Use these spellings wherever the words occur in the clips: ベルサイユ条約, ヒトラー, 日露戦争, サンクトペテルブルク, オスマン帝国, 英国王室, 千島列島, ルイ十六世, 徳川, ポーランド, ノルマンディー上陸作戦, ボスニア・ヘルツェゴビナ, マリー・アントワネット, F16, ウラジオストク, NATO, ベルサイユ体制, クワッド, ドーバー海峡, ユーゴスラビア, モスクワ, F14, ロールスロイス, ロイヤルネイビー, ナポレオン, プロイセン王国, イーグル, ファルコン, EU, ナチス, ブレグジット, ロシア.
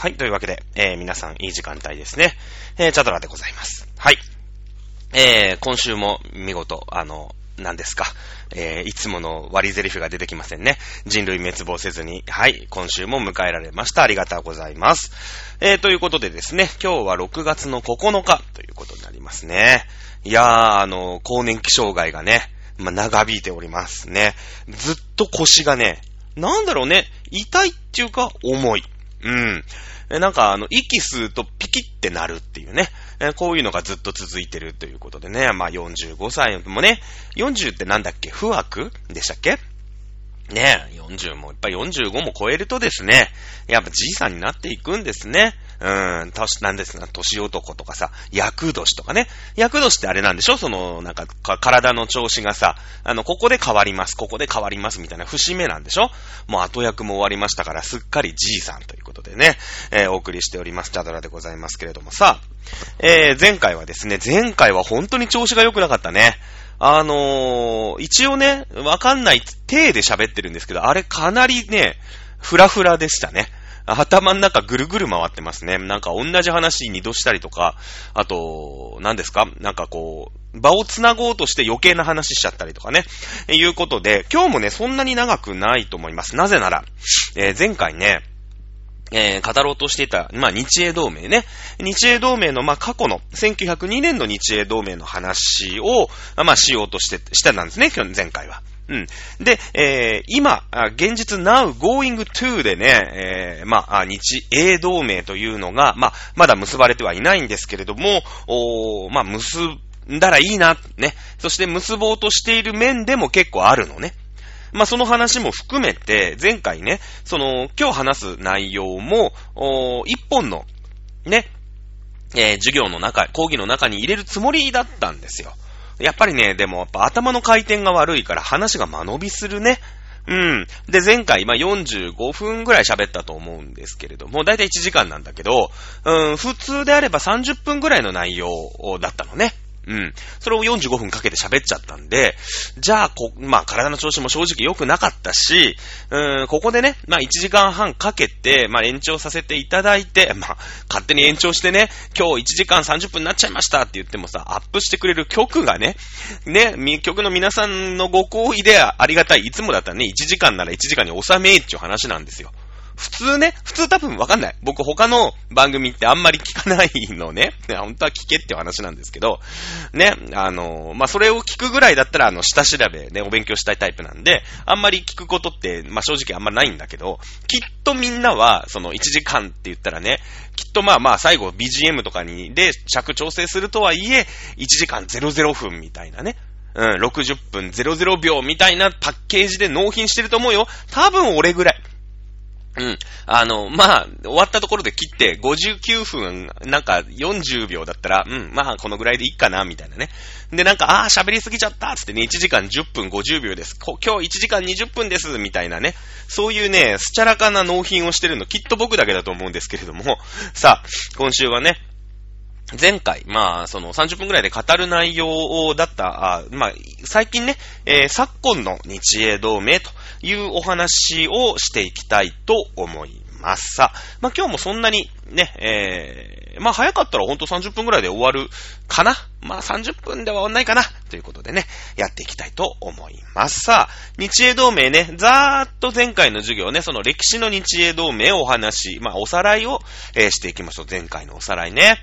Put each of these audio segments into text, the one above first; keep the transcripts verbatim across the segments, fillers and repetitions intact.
はい、というわけで、えー、皆さんいい時間帯ですね。えー、チャドラでございます。はい。えー、今週も見事、あの、何ですか、えー、いつもの割りゼリフが出てきませんね。人類滅亡せずに、はい、今週も迎えられました。ありがとうございます。えー、ということでですね、今日はろくがつのここのかということになりますね。いやー、あの、更年期障害がね、まあ、長引いておりますね。ずっと腰がね、なんだろうね、痛いっていうか、重い。うん。なんか、あの、息吸うとピキってなるっていうね。こういうのがずっと続いてるということでね。まあ、よんじゅうごさいもね、よんじゅうってなんだっけ？不惑でしたっけ？ねえ、よんじゅうもいっぱいよんじゅうごも超えるとですね、やっぱじいさんになっていくんですね。うん、年、なんですか、年男とかさ、厄年とかね。厄年ってあれなんでしょ？その、なんか、か、体の調子がさ、あの、ここで変わります、ここで変わりますみたいな節目なんでしょ？もう後役も終わりましたから、すっかりじいさんということでね、えー、お送りしております、チャドラでございますけれどもさ、えー、前回はですね、前回は本当に調子が良くなかったね。あのー、一応ね、わかんない体で喋ってるんですけど、あれかなりね、フラフラでしたね。頭の中ぐるぐる回ってますね。なんか同じ話二度したりとか、あと、何ですか？なんかこう、場を繋ごうとして余計な話しちゃったりとかね。いうことで、今日もね、そんなに長くないと思います。なぜなら、えー、前回ね、えー、語ろうとしていた、まあ、日英同盟ね。日英同盟の、まあ、過去の、せんきゅうひゃくにねんの日英同盟の話を、まあ、しようとして、してたんですね、今日、前回は。うん。で、えー、今、現実 now going to でね、えー、まあ、日英同盟というのが、まあ、まだ結ばれてはいないんですけれども、おまあ、結んだらいいな、ね。そして結ぼうとしている面でも結構あるのね。まあ、その話も含めて、前回ね、その、今日話す内容も、おー、一本の、ね、えー、授業の中、講義の中に入れるつもりだったんですよ。やっぱりね、でも、やっぱ頭の回転が悪いから話が間延びするね。うん。で、前回、まあ、よんじゅうごふんぐらい喋ったと思うんですけれども、だいたいいちじかんなんだけど、うん、普通であればさんじゅっぷんぐらいの内容だったのね。うん。それをよんじゅうごふんかけて喋っちゃったんで、じゃあ、こ、まあ、体の調子も正直良くなかったし、うん、ここでね、まあ、いちじかんはんかけて、まあ、延長させていただいて、まあ、勝手に延長してね、今日いちじかんさんじゅっぷんになっちゃいましたって言ってもさ、アップしてくれる曲がね、ね、曲の皆さんのご好意でありがたい、いつもだったらね、いちじかんならいちじかんに収めえっていう話なんですよ。普通ね、普通多分わかんない。僕他の番組ってあんまり聞かないのね。本当は聞けって話なんですけど、ね、あの、まあ、それを聞くぐらいだったら、あの、下調べね、お勉強したいタイプなんで、あんまり聞くことって、まあ、正直あんまないんだけど、きっとみんなは、そのいちじかんって言ったらね、きっとまあまあ最後 ビージーエム とかに、で、尺調整するとはいえ、いちじかんぜろぜろふんみたいなね。うん、ろくじゅっぷんぜろぜろびょうみたいなパッケージで納品してると思うよ。多分俺ぐらい。うん。あの、まあ、終わったところで切って、ごじゅうきゅうふん、なんかよんじゅうびょうだったら、うん、まあ、このぐらいでいいかな、みたいなね。で、なんか、ああ、喋りすぎちゃった、つってね、いちじかんじゅっぷんごじゅうびょうです。今日いちじかんにじゅっぷんです、みたいなね。そういうね、すちゃらかな納品をしてるの、きっと僕だけだと思うんですけれども、さあ、今週はね、前回、まあ、そのさんじゅっぷんぐらいで語る内容だった、あまあ、最近ね、えー、昨今の日英同盟というお話をしていきたいと思います。さあ、まあ今日もそんなにね、えー、まあ早かったらほんとさんじゅっぷんぐらいで終わるかな？まあさんじゅっぷんでは終わんないかなということでね、やっていきたいと思います。さあ、日英同盟ね、ざーっと前回の授業ね、その歴史の日英同盟をお話、まあおさらいを、えー、していきましょう。前回のおさらいね。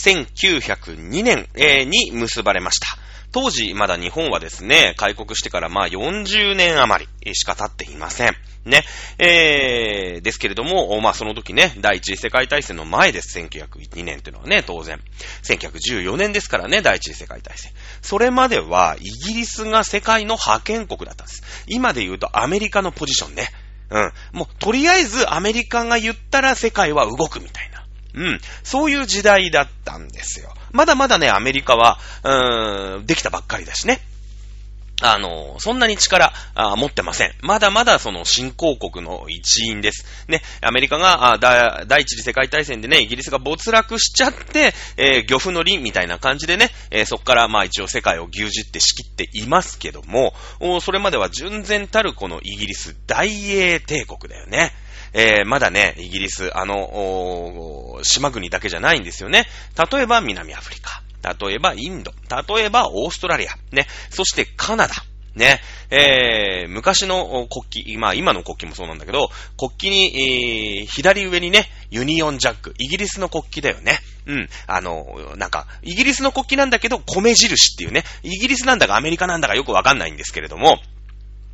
せんきゅうひゃくにねんに結ばれました。当時まだ日本はですね、開国してからまあよんじゅうねん余りしか経っていませんね。えー、ですけれども、まあその時ね、第一次世界大戦の前です。せんきゅうひゃくにねんというのはね、当然せんきゅうひゃくじゅうよねんですからね、第一次世界大戦。それまではイギリスが世界の覇権国だったんです。今で言うとアメリカのポジションね。うん、もうとりあえずアメリカが言ったら世界は動くみたいな。うん、そういう時代だったんですよ。まだまだね、アメリカは、うーん、できたばっかりだしね。あの、そんなに力あ持ってません。まだまだその新興国の一員です。ね、アメリカがあだ第一次世界大戦でね、イギリスが没落しちゃって、えー、漁夫の利みたいな感じでね、えー、そこからまあ一応世界を牛耳って仕切っていますけども、それまでは純然たるこのイギリス大英帝国だよね。えー、まだね、イギリス、あの、島国だけじゃないんですよね。例えば南アフリカ。例えばインド、例えばオーストラリア、ね、そしてカナダ、ね、えー、昔の国旗、まあ今の国旗もそうなんだけど、国旗に、えー、左上にね、ユニオンジャック、イギリスの国旗だよね。うん、あの、なんか、イギリスの国旗なんだけど、米印っていうね、イギリスなんだかアメリカなんだかよくわかんないんですけれども、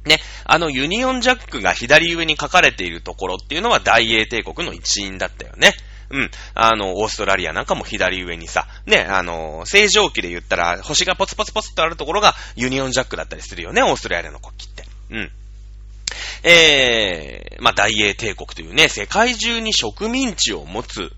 ね、あのユニオンジャックが左上に書かれているところっていうのは大英帝国の一員だったよね。うん。あの、オーストラリアなんかも左上にさ、ね、あの、星条旗で言ったら、星がポツポツポツってあるところがユニオンジャックだったりするよね、オーストラリアの国旗って。うん。えー、まあ、大英帝国というね、世界中に植民地を持つ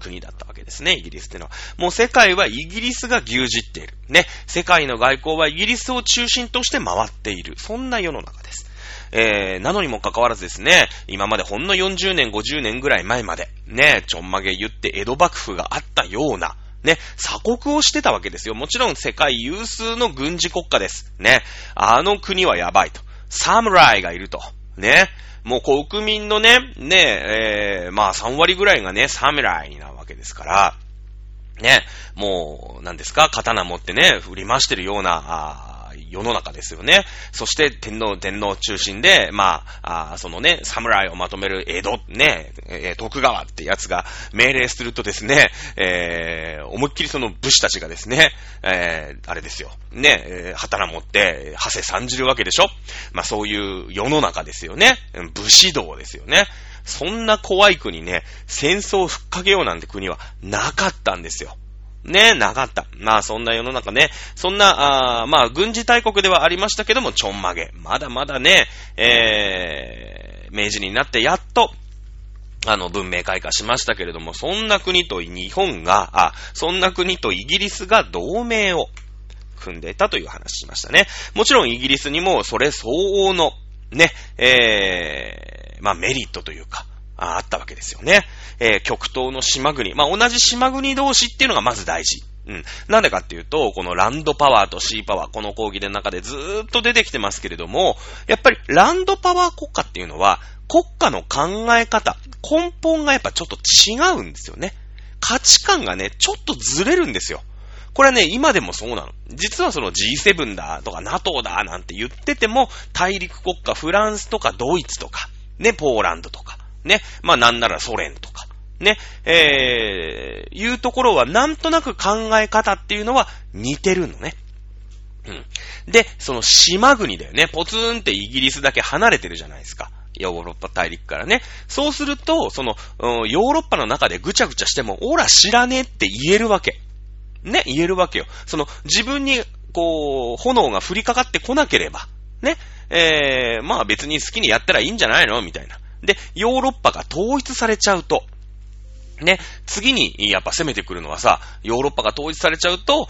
国だったわけですね、イギリスっていうのは。もう世界はイギリスが牛耳っている。ね、世界の外交はイギリスを中心として回っている。そんな世の中です。えー、なのにもかかわらずですね、今までほんのよんじゅうねん、ごじゅうねんぐらい前まで、ね、ちょんまげ言って江戸幕府があったような、ね、鎖国をしてたわけですよ。もちろん世界有数の軍事国家です。ね、あの国はやばいと。侍がいると。ね、もう国民のね、ね、えー、まあさん割ぐらいがね、侍なわけですから、ね、もう、なんですか、刀持ってね、振り回してるような、世の中ですよね。そして天皇天皇中心で、まあ、あそのね、侍をまとめる江戸ね、えー、徳川ってやつが命令するとですね、えー、思いっきりその武士たちがですね、えー、あれですよね、えー、刀持って馳せ参じるわけでしょ。まあそういう世の中ですよね。武士道ですよね。そんな怖い国ね、戦争をふっかけようなんて国はなかったんですよ。ねえ、なかった。まあそんな世の中ね、そんな、あまあ軍事大国ではありましたけども、ちょんまげ。まだまだね、えー、明治になってやっと、あの文明開化しましたけれども、そんな国と日本が、あ、そんな国とイギリスが同盟を組んでいたという話しましたね。もちろんイギリスにもそれ相応の、ね、えー、まあメリットというか、あ, あったわけですよね。えー、極東の島国。まあ、同じ島国同士っていうのがまず大事。うん。なんでかっていうと、このランドパワーとシーパワー、この講義の中でずーっと出てきてますけれども、やっぱりランドパワー国家っていうのは、国家の考え方、根本がやっぱちょっと違うんですよね。価値観がね、ちょっとずれるんですよ。これはね、今でもそうなの。実はその ジーセブン だとか NATO だなんて言ってても、大陸国家、フランスとかドイツとか、ね、ポーランドとか、ね。まあなんならソ連とか、ね。えー、いうところはなんとなく考え方っていうのは似てるのね。うん。で、その島国だよね。ポツンってイギリスだけ離れてるじゃないですか。ヨーロッパ大陸からね。そうすると、その、ヨーロッパの中でぐちゃぐちゃしても、オラ知らねえって言えるわけ。ね、言えるわけよ。その自分に、こう、炎が降りかかってこなければ、ね。えー、まあ別に好きにやったらいいんじゃないのみたいな。で、ヨーロッパが統一されちゃうと、ね、次にやっぱ攻めてくるのはさ、ヨーロッパが統一されちゃうと、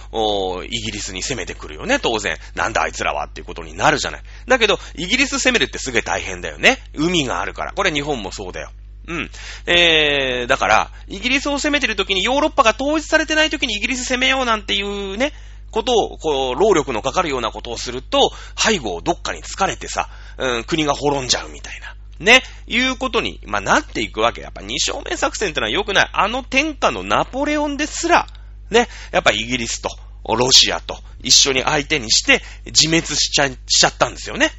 イギリスに攻めてくるよね、当然。なんだあいつらはっていうことになるじゃない。だけど、イギリス攻めるってすげえ大変だよね。海があるから。これ日本もそうだよ。うん。えー、だから、イギリスを攻めてるときにヨーロッパが統一されてないときにイギリス攻めようなんていうね、ことを、こう、労力のかかるようなことをすると、背後をどっかに疲れてさ、うん、国が滅んじゃうみたいな。ね、いうことに、まあ、なっていくわけ。やっぱ二正面作戦ってのは良くない。あの天下のナポレオンですら、ね、やっぱイギリスとロシアと一緒に相手にして自滅しちゃ、しちゃったんですよね。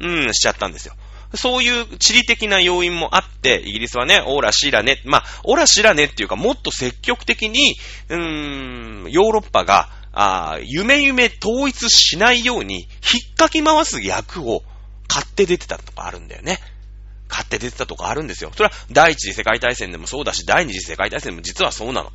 うん、しちゃったんですよ。そういう地理的な要因もあって、イギリスはね、オラ知らね、まあ、オラ知らねっていうか、もっと積極的に、うーん、ヨーロッパが、あー、夢夢統一しないように、引っかき回す役を買って出てたとかあるんだよね。買って出てたとかあるんですよ。それは第一次世界大戦でもそうだし、第二次世界大戦でも実はそうなの。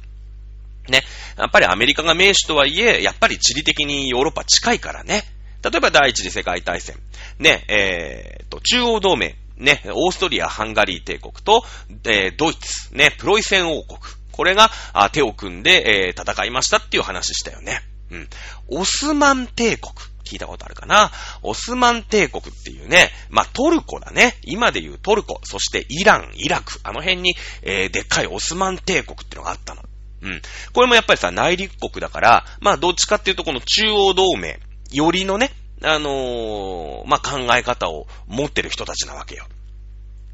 ね。やっぱりアメリカが盟主とはいえ、やっぱり地理的にヨーロッパ近いからね。例えば第一次世界大戦。ね、えー、と、中央同盟。ね、オーストリア・ハンガリー帝国と、えー、ドイツ。ね、プロイセン王国。これがあ手を組んで、えー、戦いましたっていう話したよね。うん。オスマン帝国。聞いたことあるかな。オスマン帝国っていうね、まあ、トルコだね。今でいうトルコ、そしてイラン、イラク、あの辺に、えー、でっかいオスマン帝国ってのがあったの。うん。これもやっぱりさ、内陸国だから、まあ、どっちかっていうとこの中央同盟、よりのね、あのー、まあ、考え方を持ってる人たちなわけよ。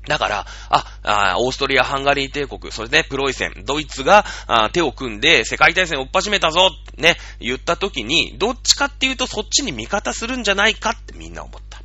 だから、あ、あー、オーストリア、ハンガリー帝国、それで、ね、プロイセン、ドイツがあ手を組んで世界大戦を追っ始めたぞってね、言った時に、どっちかっていうとそっちに味方するんじゃないかってみんな思った。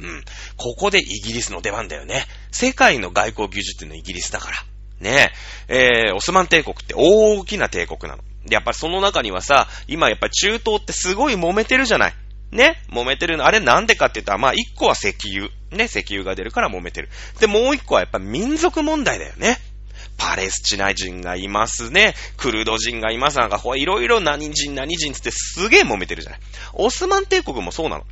うん。ここでイギリスの出番だよね。世界の外交技術っていうのはイギリスだから。ねえ、えー、オスマン帝国って大きな帝国なの。で、やっぱりその中にはさ、今やっぱり中東ってすごい揉めてるじゃない。ね、揉めてるの。あれなんでかって言ったら、まあ、一個は石油。ね、石油が出るから揉めてる。で、もう一個はやっぱ民族問題だよね。パレスチナ人がいますね。クルド人がいます。なんか、いろいろ何人何人つってすげえ揉めてるじゃない。オスマン帝国もそうなの。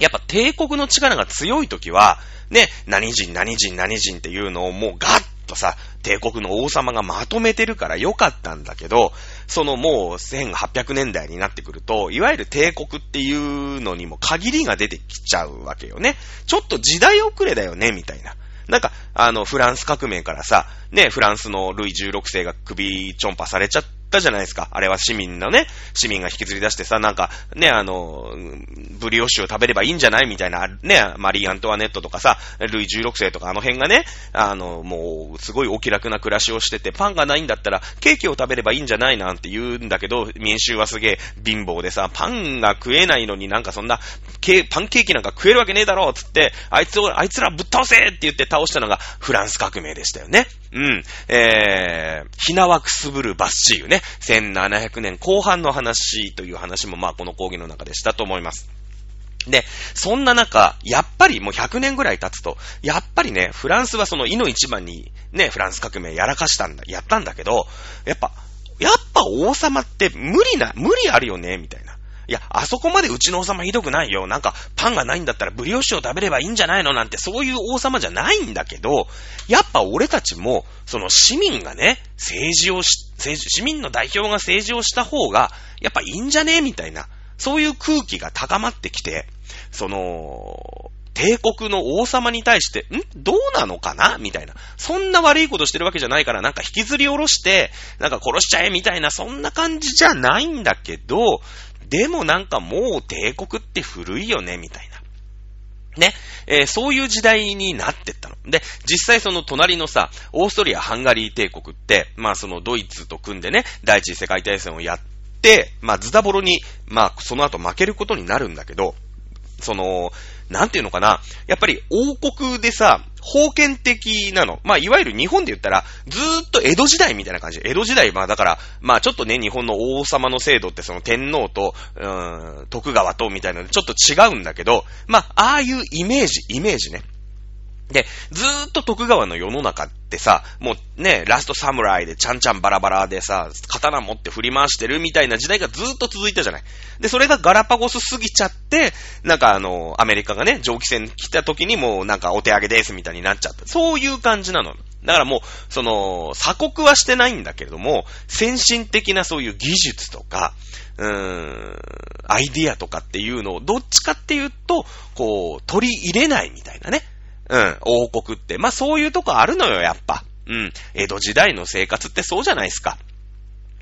やっぱ帝国の力が強いときは、ね、何人何人何人っていうのをもうガッとさ、帝国の王様がまとめてるから良かったんだけど、そのもうせんはっぴゃくねんだいになってくると、いわゆる帝国っていうのにも限りが出てきちゃうわけよね。ちょっと時代遅れだよねみたいな。なんかあのフランス革命からさ、ね、フランスのルイじゅうろくせいが首ちょんぱされちゃったじゃないですか。あれは市民のね、市民が引きずり出してさ、なんかね、あのブリオッシュを食べればいいんじゃないみたいなね、マリー・アントワネットとかさ、ルイじゅうろくせいとかあの辺がね、あのもうすごいお気楽な暮らしをしてて、パンがないんだったらケーキを食べればいいんじゃないなんて言うんだけど、民衆はすげえ貧乏でさ、パンが食えないのになんかそんなパンケーキなんか食えるわけねえだろうつって、あいつをあいつらぶっ倒せって言って倒したのがフランス革命でしたよね。うん、えー、ヒナワクスブルバスチーユね、せんななひゃくねんこう半の話という話もまあこの講義の中でしたと思います。で、そんな中、やっぱりもうひゃくねんぐらい経つと、やっぱりね、フランスはそのいの一番にね、フランス革命やらかしたんだ、やったんだけど、やっぱ、やっぱ王様って無理な、無理あるよね、みたいな。いや、あそこまでうちの王様ひどくないよ。なんか、パンがないんだったらブリオッシュを食べればいいんじゃないのなんて、そういう王様じゃないんだけど、やっぱ俺たちも、その市民がね、政治をし、政治、市民の代表が政治をした方が、やっぱいいんじゃねみたいな。そういう空気が高まってきて、その、帝国の王様に対して、んどうなのかなみたいな。そんな悪いことしてるわけじゃないから、なんか引きずり下ろして、なんか殺しちゃえみたいな、そんな感じじゃないんだけど、でもなんかもう帝国って古いよね、みたいな。ね、えー、そういう時代になってったの。で、実際その隣のさ、オーストリア・ハンガリー帝国って、まあそのドイツと組んでね、第一次世界大戦をやって、で、まあ、ズタボロに、まあ、その後負けることになるんだけど、その、なんていうのかな、やっぱり王国でさ、封建的なの。まあ、いわゆる日本で言ったら、ずーっと江戸時代みたいな感じ。江戸時代、まあ、だから、まあ、ちょっとね、日本の王様の制度ってその天皇と、うーん、徳川とみたいなのでちょっと違うんだけど、まあ、ああいうイメージ、イメージね。で、ずーっと徳川の世の中ってさ、もうね、ラストサムライでちゃんちゃんバラバラでさ、刀持って振り回してるみたいな時代がずーっと続いたじゃない。で、それがガラパゴス過ぎちゃって、なんかあの、アメリカがね、蒸気船来た時にもうなんかお手上げですみたいになっちゃった。そういう感じなの。だからもう、その、鎖国はしてないんだけれども、先進的なそういう技術とか、うーん、アイディアとかっていうのを、どっちかっていうと、こう、取り入れないみたいなね。うん、王国って。まあ、そういうとこあるのよ、やっぱ。うん。江戸時代の生活ってそうじゃないですか。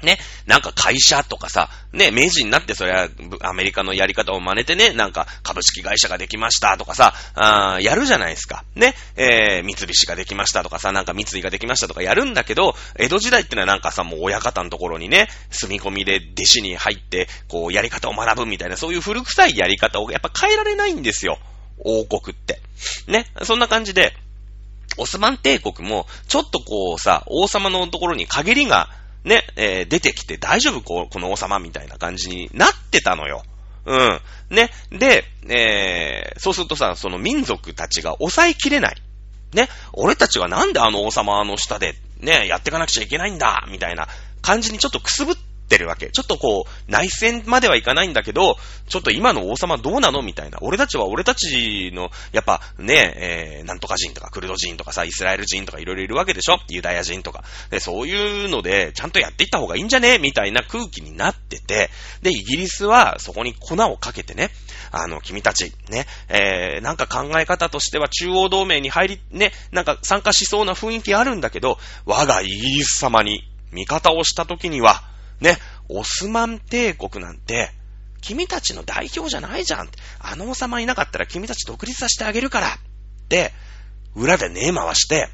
ね。なんか会社とかさ、ね、明治になってそりゃ、アメリカのやり方を真似てね、なんか株式会社ができましたとかさ、あー、やるじゃないですか。ね。えー、三菱ができましたとかさ、なんか三井ができましたとかやるんだけど、江戸時代ってのはなんかさ、もう親方のところにね、住み込みで弟子に入って、こう、やり方を学ぶみたいな、そういう古臭いやり方をやっぱ変えられないんですよ。王国って。ね。そんな感じで、オスマン帝国も、ちょっとこうさ、王様のところに陰りがね、えー、出てきて大丈夫こう、この王様みたいな感じになってたのよ。うん。ね。で、えー、そうするとさ、その民族たちが抑えきれない。ね。俺たちはなんであの王様の下でね、やっていかなくちゃいけないんだみたいな感じにちょっとくすぶっってるわけ。ちょっとこう内戦まではいかないんだけど、ちょっと今の王様どうなのみたいな、俺たちは俺たちのやっぱね、えー、なんとか人とかクルド人とかさ、イスラエル人とかいろいろいるわけでしょ、ユダヤ人とかで、そういうのでちゃんとやっていった方がいいんじゃねみたいな空気になってて、でイギリスはそこに粉をかけてね、あの君たちね、えー、なんか考え方としては中央同盟に入りね、なんか参加しそうな雰囲気あるんだけど、我がイギリス様に味方をした時にはね、オスマン帝国なんて君たちの代表じゃないじゃん、あの王様いなかったら君たち独立させてあげるからって裏で根回して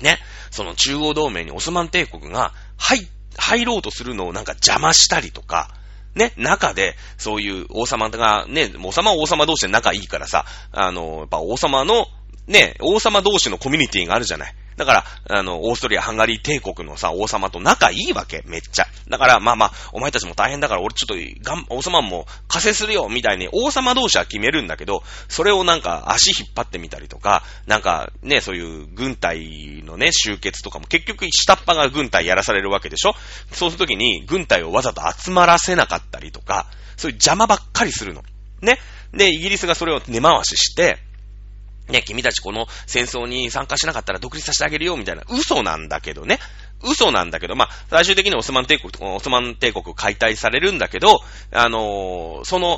ね、その中央同盟にオスマン帝国が入入ろうとするのをなんか邪魔したりとかね、中でそういう王様がね、王様は王様同士で仲いいからさ、あのやっぱ王様のね、王様同士のコミュニティがあるじゃない。だから、あの、オーストリア、ハンガリー帝国のさ、王様と仲いいわけ、めっちゃ。だから、まあまあ、お前たちも大変だから、俺ちょっと、がん、王様も加勢するよ、みたいに、王様同士は決めるんだけど、それをなんか、足引っ張ってみたりとか、なんか、ね、そういう軍隊のね、集結とかも、結局、下っ端が軍隊やらされるわけでしょ？そうするときに、軍隊をわざと集まらせなかったりとか、そういう邪魔ばっかりするの。ね。で、イギリスがそれを根回しして、ね、君たちこの戦争に参加しなかったら独立させてあげるよみたいな、嘘なんだけどね、嘘なんだけど、まあ、最終的にオスマン帝国オスマン帝国解体されるんだけど、あのー、その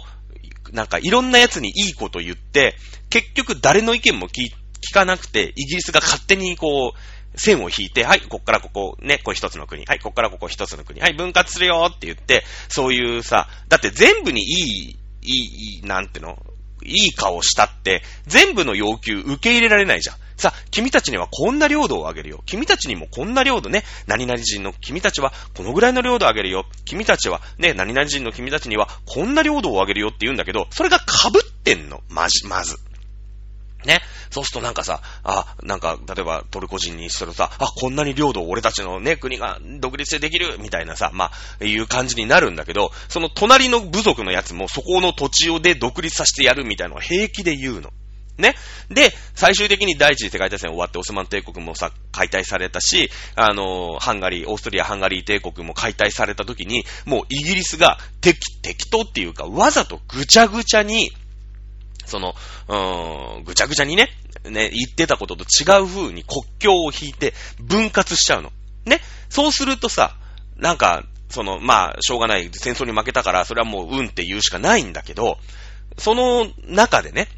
なんかいろんなやつにいいこと言って、結局誰の意見も 聞, 聞かなくて、イギリスが勝手にこう線を引いて、はい、こっからここね、これ一つの国、はい、こっからここ一つの国、はい、分割するよって言って、そういうさ、だって全部にいいいいなんてのいい顔したって全部の要求受け入れられないじゃん。さ、君たちにはこんな領土をあげるよ、君たちにもこんな領土ね、何々人の君たちはこのぐらいの領土をあげるよ、君たちはね、何々人の君たちにはこんな領土をあげるよって言うんだけど、それが被ってんの、まじ、まずね。そうするとなんかさ、あ、なんか、例えばトルコ人にするとさ、あ、こんなに領土を俺たちのね、国が独立できる、みたいなさ、まあ、いう感じになるんだけど、その隣の部族のやつもそこの土地をで独立させてやるみたいなのを平気で言うの。ね。で、最終的に第一次世界大戦終わってオスマン帝国もさ、解体されたし、あの、ハンガリー、オーストリア、ハンガリー帝国も解体された時に、もうイギリスが適、適当っていうか、わざとぐちゃぐちゃに、その、うん、ぐちゃぐちゃにね、ね、言ってたことと違う風に国境を引いて分割しちゃうの。ね。そうするとさ、なんか、その、まあ、しょうがない、戦争に負けたから、それはもう、うんって言うしかないんだけど、その中でね、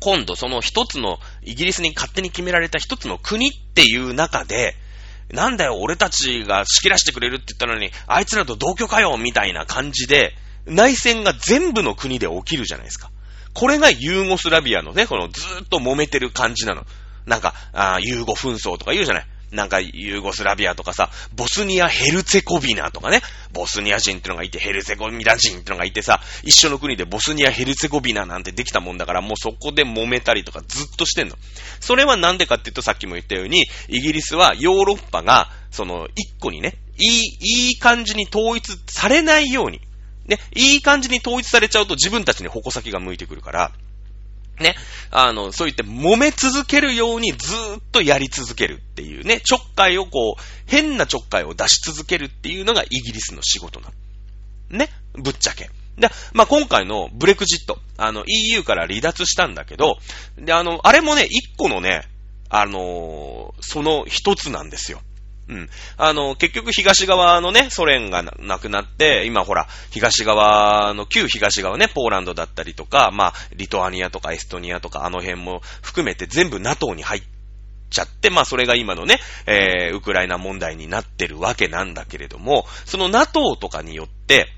今度その一つの、イギリスに勝手に決められた一つの国っていう中で、なんだよ、俺たちが仕切らしてくれるって言ったのに、あいつらと同居かよ、みたいな感じで、内戦が全部の国で起きるじゃないですか。これがユーゴスラビアのね、このずーっと揉めてる感じなの。なんか、あ、ユーゴ紛争とか言うじゃない。なんかユーゴスラビアとかさ、ボスニア・ヘルツェコビナとかね、ボスニア人ってのがいて、ヘルツェコビナ人ってのがいてさ、一緒の国でボスニア・ヘルツェコビナなんてできたもんだから、もうそこで揉めたりとかずっとしてんの。それはなんでかっていうと、さっきも言ったように、イギリスはヨーロッパが、その一個にね、いい、いい感じに統一されないように、ね、いい感じに統一されちゃうと自分たちに矛先が向いてくるから、ね、あの、そう言って揉め続けるようにずーっとやり続けるっていうね、ちょっかいをこう、変なちょっかいを出し続けるっていうのがイギリスの仕事なの。ね、ぶっちゃけ。で、まあ、今回のブレクジット、あの、イーユー から離脱したんだけど、で、あの、あれもね、一個のね、あのー、その一つなんですよ。うん。あの、結局東側のね、ソ連がなくなって、今ほら、東側の旧東側ね、ポーランドだったりとか、まあ、リトアニアとかエストニアとかあの辺も含めて全部 NATO に入っちゃって、まあ、それが今のね、えー、ウクライナ問題になってるわけなんだけれども、その NATO とかによって、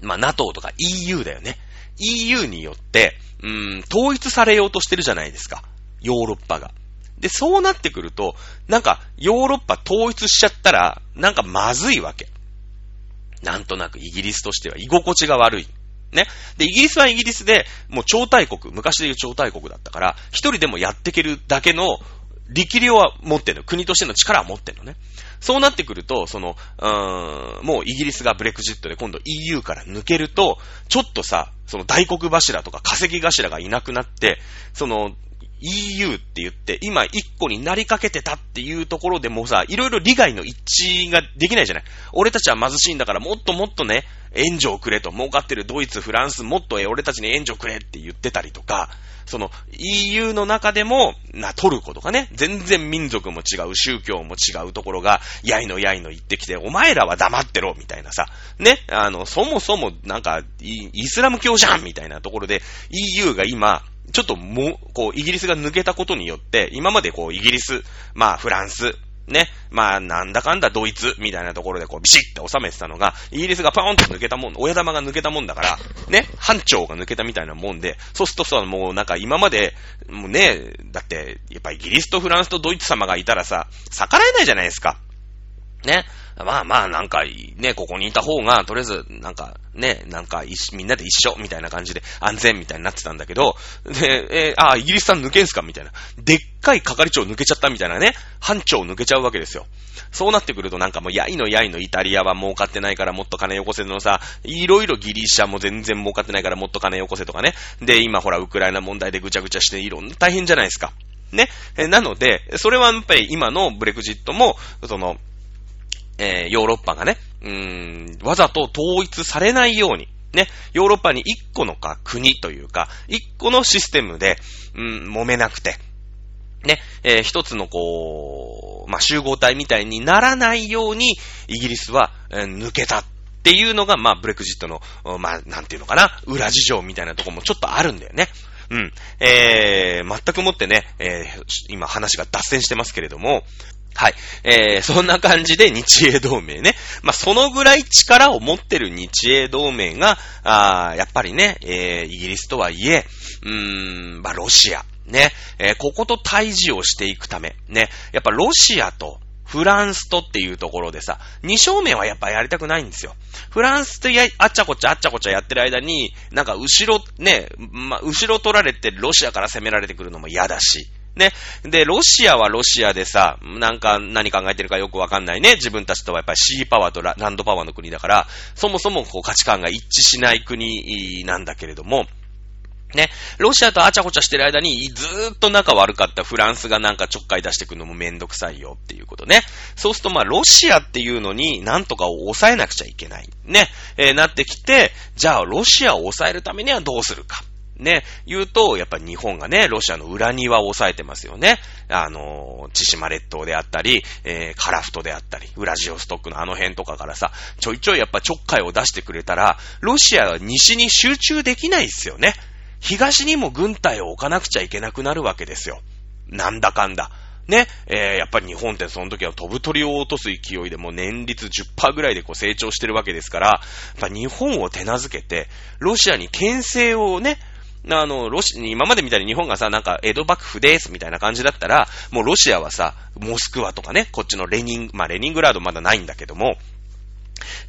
まあ、NATO とか イーユー だよね。イーユー によって、うん、統一されようとしてるじゃないですか。ヨーロッパが。で、そうなってくると、なんか、ヨーロッパ統一しちゃったら、なんかまずいわけ。なんとなくイギリスとしては居心地が悪い。ね。で、イギリスはイギリスで、もう超大国、昔で言う超大国だったから、一人でもやっていけるだけの力量は持ってる。国としての力は持ってるのね。そうなってくると、その、うーん、もうイギリスがブレクジットで今度 イーユー から抜けると、ちょっとさ、その大黒柱とか稼ぎ頭がいなくなって、その、イーユー って言って今一個になりかけてたっていうところでもさ、いろいろ利害の一致ができないじゃない。俺たちは貧しいんだからもっともっとね援助をくれと、儲かってるドイツフランスもっと俺たちに援助くれって言ってたりとか、その イーユー の中でもなトルコとかね、全然民族も違う宗教も違うところがやいのやいの言ってきて、お前らは黙ってろみたいなさね、あのそもそもなんかイスラム教じゃんみたいなところで イーユー が今ちょっともこうイギリスが抜けたことによって、今までこうイギリスまあフランスね、まあなんだかんだドイツみたいなところでこうビシッと収めてたのが、イギリスがパーンと抜けたもん、親玉が抜けたもんだからね、班長が抜けたみたいなもんで、そうするとさ、もうなんか今までもうね、だってやっぱイギリスとフランスとドイツ様がいたらさ逆らえないじゃないですかね。まあまあなんかね、ここにいた方がとりあえずなんかね、なんかみんなで一緒みたいな感じで安全みたいになってたんだけど、で、えー、あイギリスさん抜けんすかみたいな、でっかい係長抜けちゃったみたいなね、班長抜けちゃうわけですよ。そうなってくるとなんかもうやいのやいのイタリアは儲かってないからもっと金よこせのさ、いろいろギリシャも全然儲かってないからもっと金よこせとかね、で今ほらウクライナ問題でぐちゃぐちゃしていろんな大変じゃないですかね。なのでそれはやっぱり今のブレグジットもそのえー、ヨーロッパがね、うーん、わざと統一されないように、ね、ヨーロッパに一個のか国というか、一個のシステムで、うん、揉めなくて、ね、えー、一つのこう、まあ、集合体みたいにならないように、イギリスは、えー、抜けたっていうのが、まあ、ブレグジットの、まあ、なんていうのかな、裏事情みたいなところもちょっとあるんだよね。うん。えー、全くもってね、えー、今話が脱線してますけれども、はい、えー、そんな感じで日英同盟ね、まあ、そのぐらい力を持ってる日英同盟が、あやっぱりね、えー、イギリスとはいえ、うーん、まあ、ロシアね、えー、ここと対峙をしていくためね、やっぱロシアとフランスとっていうところでさ、二正面はやっぱやりたくないんですよ。フランスとやあっちゃこっちゃあっちゃこっちゃやってる間に、なんか後ろね、まあ、後ろ取られてロシアから攻められてくるのも嫌だし。ね。で、ロシアはロシアでさ、なんか何考えてるかよくわかんないね。自分たちとはやっぱりシーパワーとランドパワーの国だから、そもそもこう価値観が一致しない国なんだけれども、ね。ロシアとあちゃこちゃしてる間にずーっと仲悪かったフランスがなんかちょっかい出してくるのもめんどくさいよっていうことね。そうするとまあロシアっていうのになんとかを抑えなくちゃいけない。ね。えー、なってきて、じゃあロシアを抑えるためにはどうするか。ね、言うと、やっぱ日本がね、ロシアの裏庭を抑えてますよね。あの、千島列島であったり、えー、カラフトであったり、ウラジオストックのあの辺とかからさ、ちょいちょいやっぱちょっかいを出してくれたら、ロシアは西に集中できないですよね。東にも軍隊を置かなくちゃいけなくなるわけですよ。なんだかんだ。ね、えー、やっぱり日本ってその時は飛ぶ鳥を落とす勢いでもう年率 じゅっパーセント ぐらいでこう成長してるわけですから、やっぱ日本を手なずけて、ロシアに牽制をね、あの、ロシ、今までみたいに日本がさ、なんか、江戸幕府です、みたいな感じだったら、もうロシアはさ、モスクワとかね、こっちのレニン、まあ、レニングラードまだないんだけども、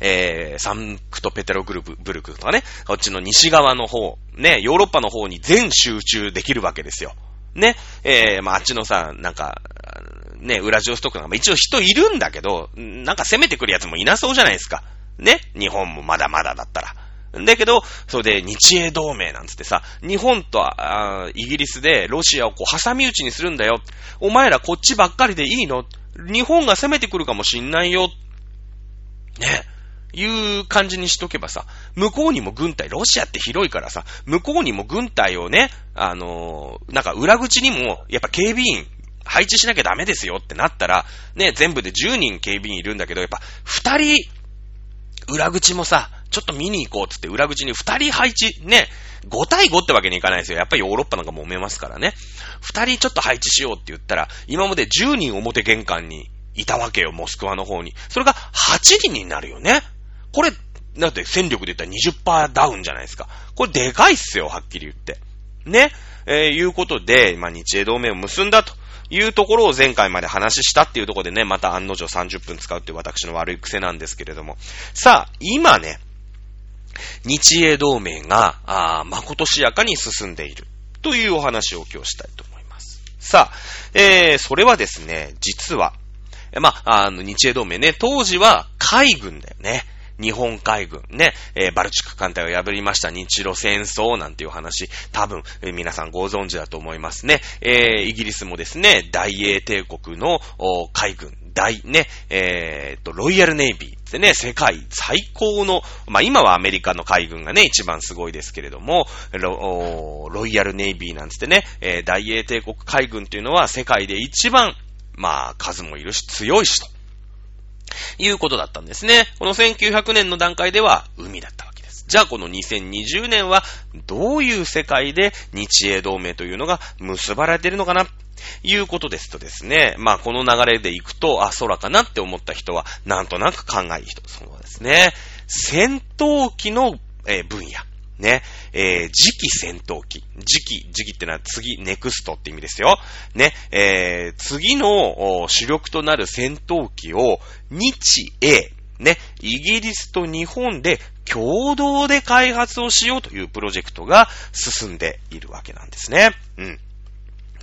えー、サンクトペテルブルクとかね、こっちの西側の方、ね、ヨーロッパの方に全集中できるわけですよ。ね、えー、まあ、あっちのさ、なんか、ね、ウラジオストクなんか、一応人いるんだけど、なんか攻めてくるやつもいなそうじゃないですか。ね、日本もまだまだだったら。だけど、それで日英同盟なんつってさ、日本とあイギリスでロシアをこう挟み撃ちにするんだよ。お前らこっちばっかりでいいの？日本が攻めてくるかもしんないよ。ね。いう感じにしとけばさ、向こうにも軍隊、ロシアって広いからさ、向こうにも軍隊をね、あのー、なんか裏口にも、やっぱ警備員、配置しなきゃダメですよってなったら、ね、全部でじゅうにん警備員いるんだけど、やっぱふたり、裏口もさ、ちょっと見に行こうっつって裏口にふたり配置、ね、ご対ごってわけにいかないですよ。やっぱりヨーロッパなんか揉めますからね。ふたりちょっと配置しようって言ったら、今までじゅうにん表玄関にいたわけよ、モスクワの方に。それがはちにんになるよね。これ、だって戦力で言ったら にじゅっパーセント ダウンじゃないですか。これでかいっすよ、はっきり言って。ね、えー、いうことで、まあ、日英同盟を結んだと。いうところを前回まで話したっていうところでね、また案の定さんじゅっぷん使うっていう私の悪い癖なんですけれども。さあ、今ね、日英同盟が、あー、まことしやかに進んでいるというお話を今日したいと思います。さあ、えー、それはですね、実は、まあ、あの、日英同盟ね、当時は海軍だよね。日本海軍ね、えー、バルチック艦隊を破りました日露戦争なんていう話、多分、えー、皆さんご存知だと思いますね。えー、イギリスもですね、大英帝国の海軍大ね、えー、っと、ロイヤルネイビーってね、世界最高の、まあ今はアメリカの海軍がね、一番すごいですけれども、ロ, ロイヤルネイビーなんつってね、えー、大英帝国海軍というのは世界で一番、まあ数もいるし強いしということだったんですね。このせんきゅうひゃくねんの段階では海だったわけです。じゃあこのにせんにじゅうねんはどういう世界で日英同盟というのが結ばれているのかないうことですとですね、まあこの流れでいくと、あ、空かなって思った人はなんとなく考える人、そうですね。戦闘機の、えー、分野ね、えー、次期戦闘機、次期次期ってのは次ネクストって意味ですよね、えー、次の主力となる戦闘機を日英ね、イギリスと日本で共同で開発をしようというプロジェクトが進んでいるわけなんですね。うん。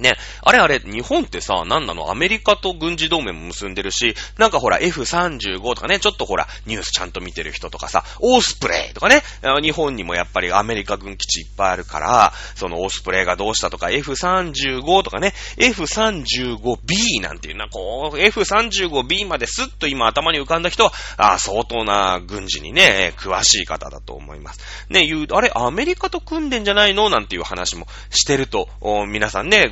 ね、あれあれ、日本ってさ、なんなの？アメリカと軍事同盟も結んでるし、なんかほら エフさんじゅうご とかね、ちょっとほら、ニュースちゃんと見てる人とかさ、オースプレイとかね、日本にもやっぱりアメリカ軍基地いっぱいあるから、そのオースプレイがどうしたとか エフさんじゅうご とかね、エフさんじゅうごビー なんていうな、こう、エフさんじゅうごビー まですっと今頭に浮かんだ人は、あ、相当な軍事にね、詳しい方だと思います。ね、言う、あれ、アメリカと組んでんじゃないの？なんていう話もしてると、皆さんね、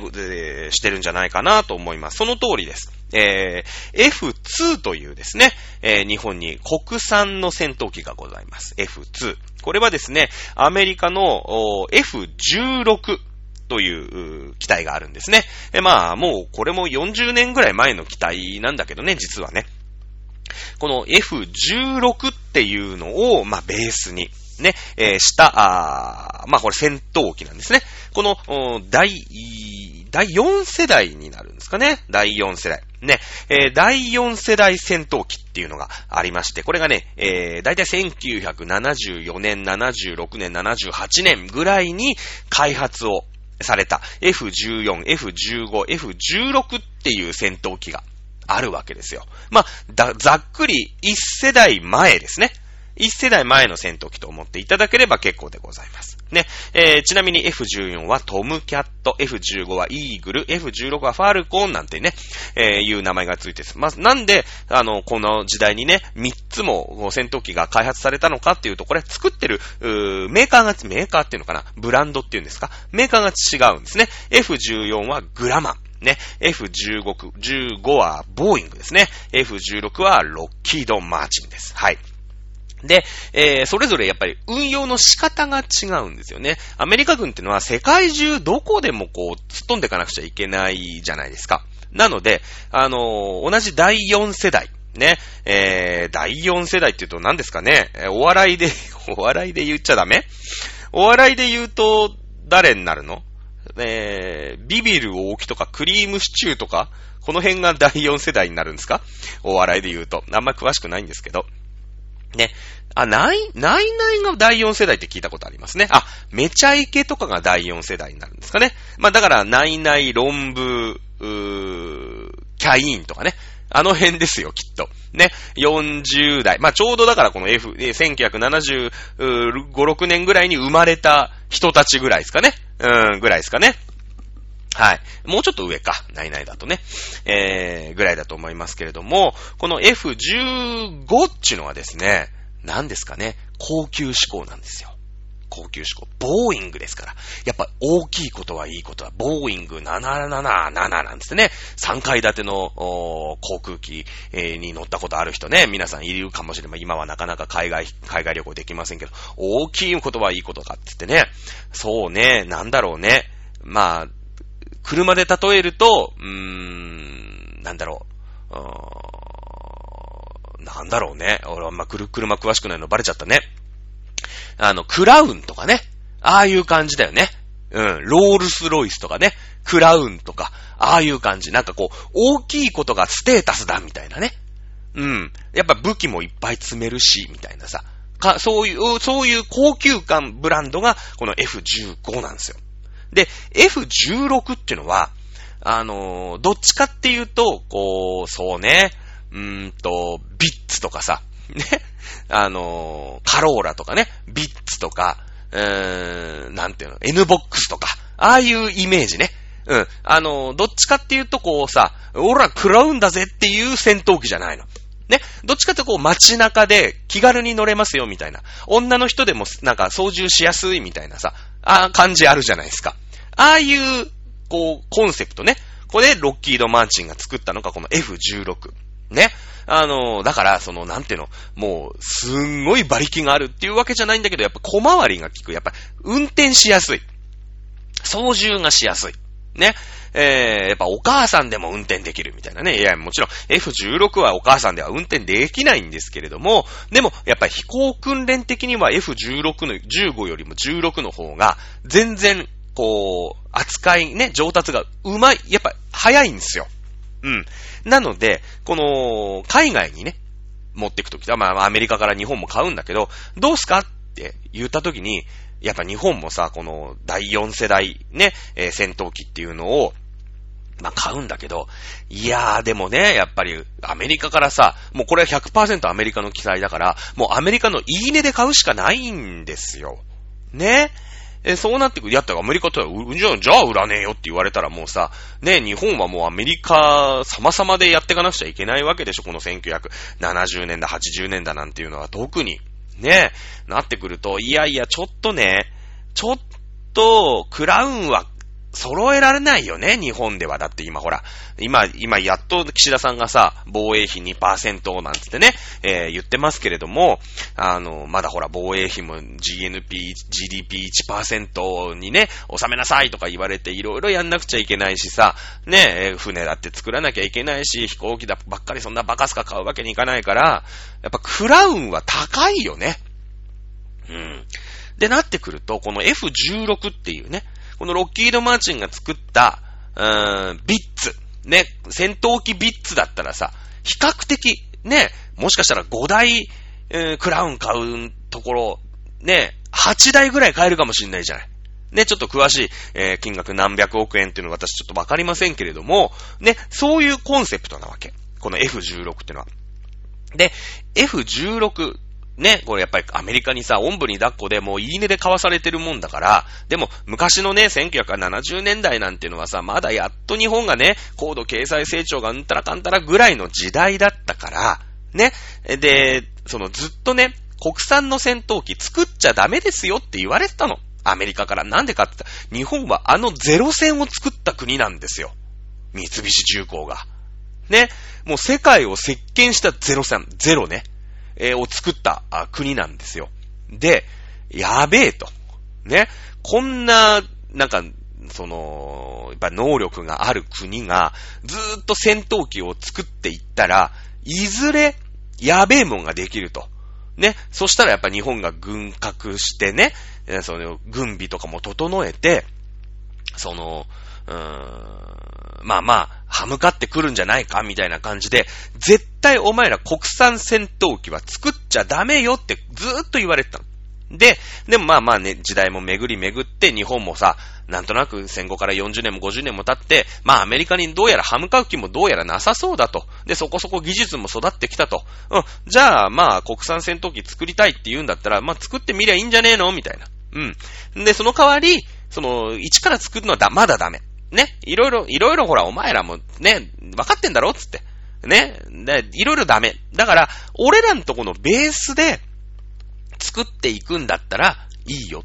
してるんじゃないかなと思います。その通りです。えー、エフツー というですね、えー、日本に国産の戦闘機がございます。エフツー。これはですね、アメリカの エフじゅうろく。という機体があるんですね。え、まあ、もうこれもよんじゅうねんぐらい前の機体なんだけどね、実はね。この エフじゅうろく っていうのを、まあ、ベースに。ね、えー、した、あまあこれ戦闘機なんですね。この、第、だいよん世代になるんですかね。だいよん世代。ね、えー、だいよん世代戦闘機っていうのがありまして、これがね、えー、だいたいせんきゅうひゃくななじゅうよねん、ななじゅうろくねん、ななじゅうはちねんぐらいに開発をされた エフじゅうよん、エフじゅうご、エフじゅうろく っていう戦闘機があるわけですよ。まあ、だ、ざっくりいち世代前ですね。一世代前の戦闘機と思っていただければ結構でございます。ね。えー、ちなみに エフじゅうよん はトムキャット、エフじゅうご はイーグル、エフじゅうろく はファルコンなんてね、えー、いう名前がついてます。まあ、なんで、あの、この時代にね、三つも戦闘機が開発されたのかっていうと、これ作ってる、うー、メーカーが、メーカーっていうのかな？ブランドっていうんですか？メーカーが違うんですね。エフじゅうよん はグラマン。ね。エフじゅうご、じゅうごはボーイングですね。エフじゅうろく はロッキード・マーチンです。はい。で、えー、それぞれやっぱり運用の仕方が違うんですよね。アメリカ軍ってのは世界中どこでもこう突っ飛んでいかなくちゃいけないじゃないですか。なので、あのー、同じだいよん世代ね、えー、だいよん世代っていうと何ですかね。お笑いでお笑いで言っちゃダメ。お笑いで言うと誰になるの？えー、ビビる大木とかクリームシチューとかこの辺がだいよん世代になるんですか？お笑いで言うとあんまり詳しくないんですけど。ね。あ、ないないないがだいよん世代って聞いたことありますね。あ、めちゃイケとかがだいよん世代になるんですかね。まあだから、ないない、論文、うー、キャインとかね。あの辺ですよ、きっと。ね。よんじゅう代。まあちょうどだからこの F、せんきゅうひゃくななじゅうご、ろくねんぐらいに生まれた人たちぐらいですかね。うん、ぐらいですかね。はい。もうちょっと上か。ないないだとね。えー、ぐらいだと思いますけれども、この エフじゅうご っていうのはですね、何ですかね。高級志向なんですよ。高級志向。ボーイングですから。やっぱ大きいことはいいことは、ボーイングななひゃくななじゅうなななんですね。さんかい建ての航空機に乗ったことある人ね、皆さんいるかもしれない。今はなかなか海外、海外旅行できませんけど、大きいことはいいことかって言ってね。そうね、なんだろうね。まあ、車で例えると、うーん、なんだろう。うーん、なんだろうね。俺はあんま車詳しくないのバレちゃったね。あの、クラウンとかね。ああいう感じだよね。うん。ロールスロイスとかね。クラウンとか。ああいう感じ。なんかこう、大きいことがステータスだみたいなね。うん。やっぱ武器もいっぱい積めるし、みたいなさ。か、そういう、そういう高級感ブランドが、この エフじゅうご なんですよ。で、エフじゅうろく っていうのは、あのー、どっちかっていうと、こう、そうね、うーんと、ビッツとかさ、ね、あのー、カローラとかね、ビッツとか、うーん、なんていうの、N ボックスとか、ああいうイメージね。うん。あのー、どっちかっていうとこうさ、俺ら食らうんだぜっていう戦闘機じゃないの。ね。どっちかってこう街中で気軽に乗れますよみたいな。女の人でもなんか操縦しやすいみたいなさ、ああ感じあるじゃないですか。ああいう、こう、コンセプトね。これでロッキード・マーチンが作ったのがこの エフじゅうろく。ね。あの、だから、その、なんていうの、もう、すんごい馬力があるっていうわけじゃないんだけど、やっぱ小回りが効く。やっぱ、運転しやすい。操縦がしやすい。ね。えー、やっぱお母さんでも運転できるみたいなね。いや、もちろん エフじゅうろく はお母さんでは運転できないんですけれども、でも、やっぱり飛行訓練的には エフじゅうろく の、じゅうごよりもじゅうろくの方が、全然、こう、扱いね、上達がうまい。やっぱ、早いんですよ。うん。なので、この、海外にね、持っていくとき、まあ、アメリカから日本も買うんだけど、どうすかって言ったときに、やっぱ日本もさ、この、だいよん世代ね、えー、戦闘機っていうのを、まあ、買うんだけど、いやー、でもね、やっぱり、アメリカからさ、もうこれは ひゃくパーセント アメリカの機体だから、もうアメリカのいいねで買うしかないんですよ。ね。え、そうなってくる。やったらアメリカとは、じゃあ、じゃあ売らねえよって言われたらもうさ、ね、日本はもうアメリカ様々でやっていかなくちゃいけないわけでしょ。このせんきゅうひゃくななじゅうねんだ、はちじゅうねんだなんていうのは特に、ね、なってくると、いやいや、ちょっとね、ちょっと、クラウンは揃えられないよね、日本では。だって今ほら、今、今やっと岸田さんがさ、防衛費 にパーセント なんつってね、えー、言ってますけれども、あの、まだほら、防衛費も ジーエヌピー、ジーディーピーいちパーセント にね、収めなさいとか言われていろいろやんなくちゃいけないしさ、ね、船だって作らなきゃいけないし、飛行機だばっかりそんなバカスカ買うわけにいかないから、やっぱクラウンは高いよね。うん。で、なってくると、この エフじゅうろく っていうね、このロッキード・マーチンが作った、うーん、ビッツ。ね、戦闘機ビッツだったらさ、比較的、ね、もしかしたらごだい、えー、クラウン買うところ、ね、はちだいぐらい買えるかもしれないじゃない。ね、ちょっと詳しい、えー、金額何百億円っていうのは私ちょっとわかりませんけれども、ね、そういうコンセプトなわけ。この エフじゅうろく っていうのは。で、エフじゅうろく、ね、これやっぱりアメリカにさ、おんぶに抱っこでもういいねで買わされてるもんだから、でも昔のね、せんきゅうひゃくななじゅうねんだいなんていうのはさ、まだやっと日本がね、高度経済成長がうんたらかんたらぐらいの時代だったから、ね、で、そのずっとね、国産の戦闘機作っちゃダメですよって言われてたの。アメリカから。なんでかって言ったら、日本はあのゼロ戦を作った国なんですよ。三菱重工が。ね、もう世界を席巻したゼロ戦、ゼロね。えー、を作った国なんですよ。で、やべえと。ね。こんな、なんか、その、やっぱ能力がある国が、ずーっと戦闘機を作っていったら、いずれ、やべえもんができると。ね。そしたらやっぱ日本が軍拡してね、その、軍備とかも整えて、その、うーん、まあまあ、歯向かってくるんじゃないかみたいな感じで、絶対お前ら国産戦闘機は作っちゃダメよってずーっと言われてたの。で、でもまあまあね、時代も巡り巡って日本もさ、なんとなく戦後からよんじゅうねんもごじゅうねんも経って、まあアメリカにどうやら歯向かう気もどうやらなさそうだと。で、そこそこ技術も育ってきたと。うん、じゃあまあ国産戦闘機作りたいって言うんだったら、まあ作ってみりゃいいんじゃねえのみたいな。うん。で、その代わり、その、一から作るのはだまだダメ。ね、いろいろ、いろいろほら、お前らもね、分かってんだろっつって。ね、で、いろいろダメ。だから、俺らのとこのベースで作っていくんだったらいいよ。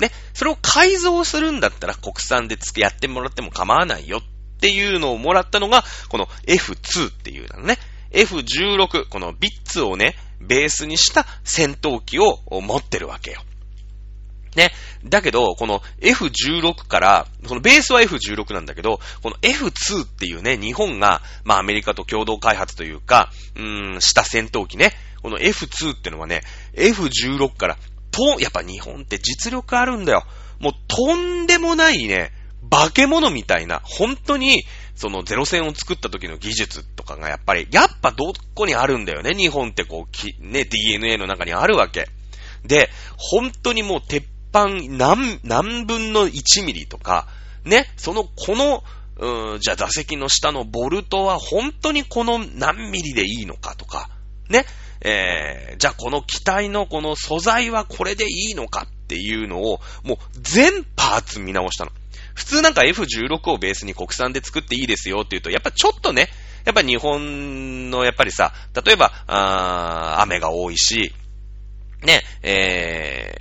ね、それを改造するんだったら国産でやってもらっても構わないよっていうのをもらったのが、この エフに っていうのね。エフじゅうろく、このビッツをね、ベースにした戦闘機を持ってるわけよ。ね。だけど、この エフじゅうろく から、このベースは エフじゅうろく なんだけど、この エフに っていうね、日本が、まあアメリカと共同開発というか、うーん、した戦闘機ね。この エフに ってのはね、エフじゅうろく から、と、やっぱ日本って実力あるんだよ。もうとんでもないね、化け物みたいな、本当に、そのゼロ戦を作った時の技術とかがやっぱり、やっぱどこにあるんだよね。日本ってこう、きね、ディーエヌエー の中にあるわけ。で、本当にもう鉄何、何分のいちミリとか、ね、その、この、うーん、じゃあ座席の下のボルトは本当にこの何ミリでいいのかとか、ね、えー、じゃあこの機体のこの素材はこれでいいのかっていうのをもう全パーツ見直したの。普通なんか エフじゅうろく をベースに国産で作っていいですよって言うと、やっぱちょっとね、やっぱ日本のやっぱりさ、例えばあー雨が多いしね、え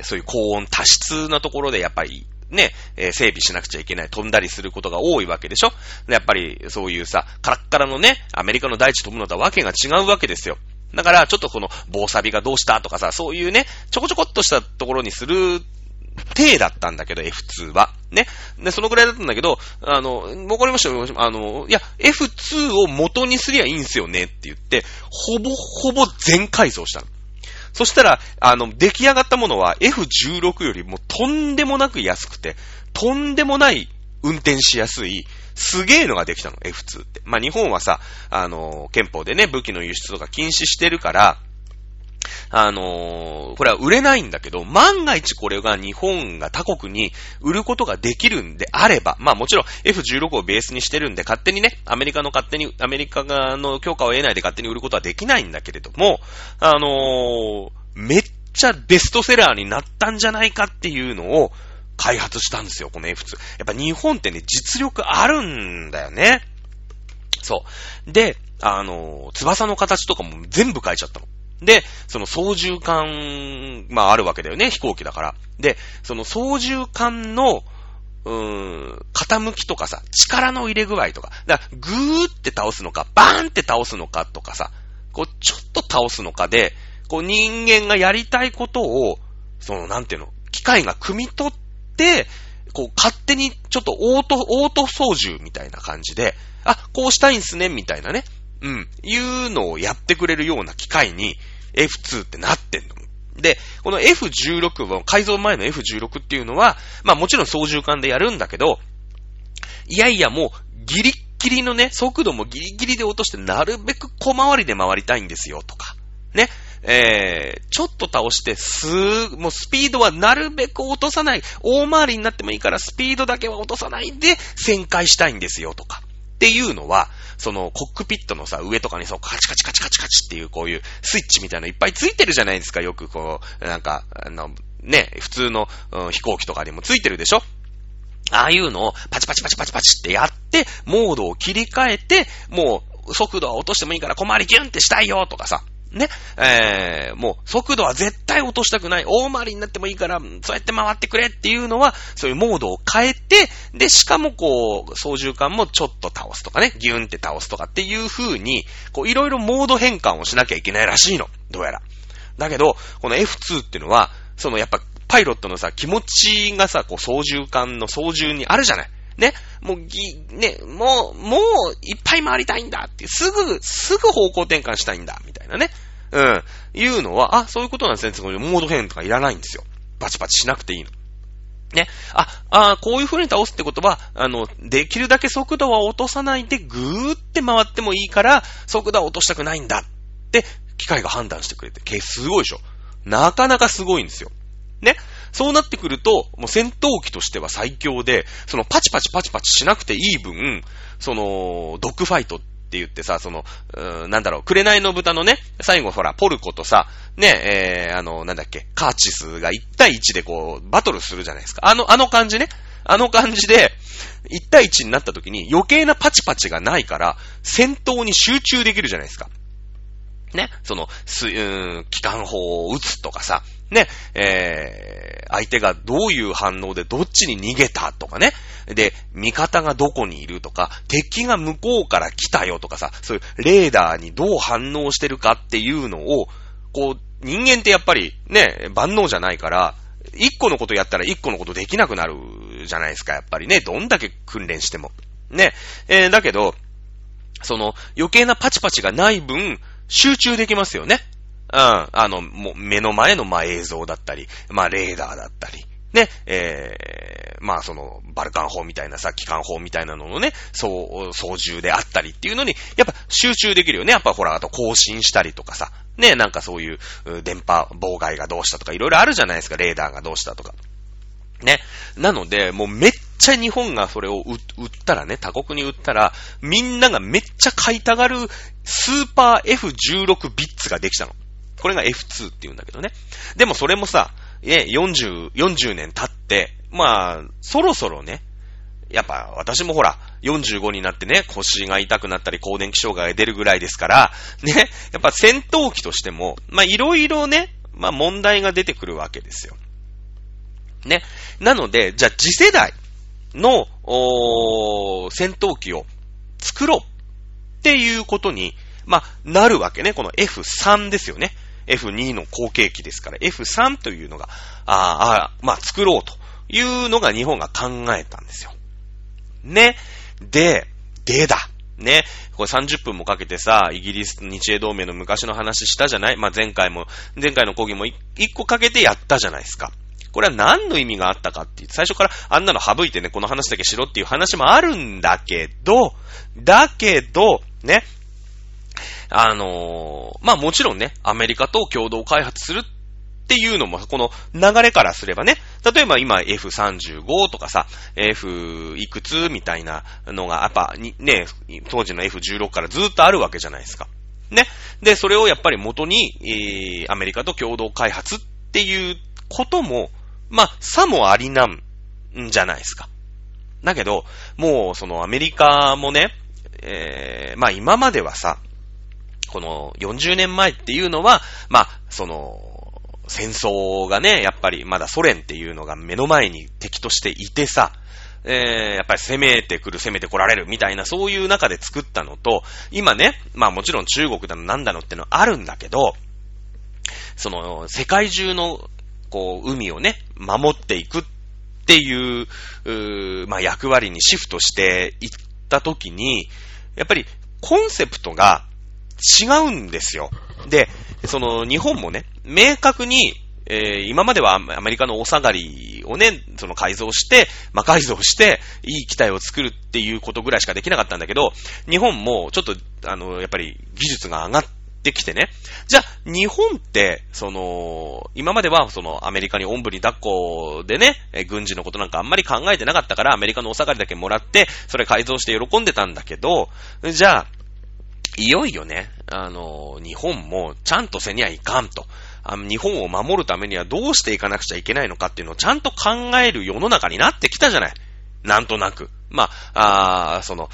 ー、そういう高温多湿なところでやっぱりね、えー、整備しなくちゃいけない、飛んだりすることが多いわけでしょ。やっぱりそういうさ、カラッカラのね、アメリカの大地飛ぶのとはわけが違うわけですよ。だからちょっとこの防サビがどうしたとかさ、そういうね、ちょこちょこっとしたところにする手だったんだけど エフツー はね、でそのぐらいだったんだけど、あのわかりましたよ、あのいや エフツー を元にすりゃいいんすよねって言って、ほぼほぼ全改造したの。そしたら、あの、出来上がったものは エフじゅうろく よりもとんでもなく安くて、とんでもない運転しやすい、すげえのができたの、エフツー って。まあ、日本はさ、あの、憲法でね、武器の輸出とか禁止してるから、あのー、これは売れないんだけど、万が一これが日本が他国に売ることができるんであれば、まあもちろん エフじゅうろく をベースにしてるんで、勝手にね、アメリカの勝手に、アメリカの許可を得ないで勝手に売ることはできないんだけれども、あのー、めっちゃベストセラーになったんじゃないかっていうのを開発したんですよ、この エフツー。やっぱ日本ってね、実力あるんだよね。そう。で、あのー、翼の形とかも全部変えちゃったの。で、その操縦桿、まああるわけだよね、飛行機だから。で、その操縦桿の、うーん、傾きとかさ、力の入れ具合とか、だからグーって倒すのか、バーンって倒すのかとかさ、こうちょっと倒すのかで、こう人間がやりたいことを、そのなんていうの、機械が汲み取って、こう勝手にちょっとオート、オート操縦みたいな感じで、あ、こうしたいんすね、みたいなね、うん、いうのをやってくれるような機械に、エフツー ってなってんの。で、この エフじゅうろく は、改造前の エフじゅうろく っていうのは、まあもちろん操縦桿でやるんだけど、いやいやもうギリッギリのね、速度もギリギリで落としてなるべく小回りで回りたいんですよとか、ね、えー、ちょっと倒してすー、もうスピードはなるべく落とさない、大回りになってもいいからスピードだけは落とさないで旋回したいんですよとか、っていうのは、そのコックピットのさ、上とかにそうカチカチカチカチカチっていうこういうスイッチみたいなのいっぱいついてるじゃないですか。よくこう、なんか、あのね、普通の、うん、飛行機とかにもついてるでしょ。ああいうのをパチパチパチパチパチってやって、モードを切り替えて、もう速度は落としてもいいから小回りギュンってしたいよとかさ、ね、えー、もう速度は絶対落としたくない、大回りになってもいいからそうやって回ってくれっていうのは、そういうモードを変えて、でしかもこう操縦桿もちょっと倒すとかね、ギュンって倒すとかっていう風に、こういろいろモード変換をしなきゃいけないらしいの、どうやら。だけどこの エフツー っていうのは、そのやっぱパイロットのさ、気持ちがさ、こう操縦桿の操縦にあるじゃないね、もうぎ、ね、もう、もう、いっぱい回りたいんだって、すぐ、すぐ方向転換したいんだ、みたいなね。うん。いうのは、あ、そういうことなんですね。モード変とかいらないんですよ。バチバチしなくていいの。ね。あ、あこういう風に倒すってことは、あの、できるだけ速度は落とさないで、ぐーって回ってもいいから、速度は落としたくないんだって、機械が判断してくれて、け、すごいでしょ。なかなかすごいんですよ。ね。そうなってくると、もう戦闘機としては最強で、そのパチパチパチパチしなくていい分、その、ドッグファイトって言ってさ、その、うなんだろう、紅の豚のね、最後ほら、ポルコとさ、ね、えー、あの、なんだっけ、カーチスがいちたいいちでこう、バトルするじゃないですか。あの、あの感じね。あの感じで、いちたいいちになった時に余計なパチパチがないから、戦闘に集中できるじゃないですか。ね、その、す、うーん、機関砲を撃つとかさ、ね、えー、相手がどういう反応でどっちに逃げたとかね、で、味方がどこにいるとか、敵が向こうから来たよとかさ、そういうレーダーにどう反応してるかっていうのを、こう、人間ってやっぱりね、万能じゃないから、一個のことやったら一個のことできなくなるじゃないですか、やっぱりね、どんだけ訓練しても。ね、えー、だけど、その、余計なパチパチがない分、集中できますよね。うん。あの、もう目の前の、まあ、映像だったり、まあ、レーダーだったり、ね、えー、まあ、その、バルカン砲みたいなさ、機関砲みたいなののね、そう、操縦であったりっていうのに、やっぱ集中できるよね。やっぱほら、あと更新したりとかさ、ね、なんかそういう、電波妨害がどうしたとか、いろいろあるじゃないですか、レーダーがどうしたとか。ね。なので、もうめっちゃ日本がそれを売ったらね、他国に売ったら、みんながめっちゃ買いたがるスーパー エフじゅうろく ビッツができたの。これが エフツー っていうんだけどね。でもそれもさ、え、40、よんじゅうねん経って、まあ、そろそろね、やっぱ私もほら、よんじゅうごになってね、腰が痛くなったり、更年期障害が出るぐらいですから、ね、やっぱ戦闘機としても、まあいろいろね、まあ問題が出てくるわけですよ。ね。なので、じゃあ次世代の、おー、戦闘機を作ろうっていうことに、まあ、なるわけね。この エフスリー ですよね。エフツー の後継機ですから、エフスリー というのが、ああ、まあ、作ろうというのが日本が考えたんですよ。ね。で、でだ。ね。これさんじゅっぷんもかけてさ、イギリス、日英同盟の昔の話したじゃない？まあ、前回も、前回の講義もいっこかけてやったじゃないですか。これは何の意味があったかっていう、最初からあんなの省いてね、この話だけしろっていう話もあるんだけど、だけど、ね。あのー、まあ、もちろんね、アメリカと共同開発するっていうのも、この流れからすればね、例えば今 エフさんじゅうご とかさ、F いくつみたいなのが、やっぱにね、当時の エフじゅうろく からずっとあるわけじゃないですか。ね。で、それをやっぱり元に、えー、アメリカと共同開発っていうことも、まあ、さもありなんじゃないですか。だけど、もうそのアメリカもね、えー、まあ、今まではさ、このよんじゅうねんまえっていうのは、まあ、その、戦争がね、やっぱりまだソ連っていうのが目の前に敵としていてさ、えー、やっぱり攻めてくる、攻めてこられるみたいな、そういう中で作ったのと、今ね、まあもちろん中国だのなんだのってのあるんだけど、その、世界中の、こう、海をね、守っていくっていう、うー、まあ役割にシフトしていったときに、やっぱりコンセプトが、違うんですよ。で、その日本もね、明確に、えー、今まではアメリカのお下がりをね、その改造して、まあ、改造して、いい機体を作るっていうことぐらいしかできなかったんだけど、日本もちょっと、あの、やっぱり技術が上がってきてね、じゃあ日本って、その、今まではそのアメリカにおんぶに抱っこでね、軍事のことなんかあんまり考えてなかったから、アメリカのお下がりだけもらって、それ改造して喜んでたんだけど、じゃあ、いよいよね、あの、日本もちゃんとせにゃいかんと。あの、日本を守るためにはどうしていかなくちゃいけないのかっていうのをちゃんと考える世の中になってきたじゃない。なんとなく。まあ、あその、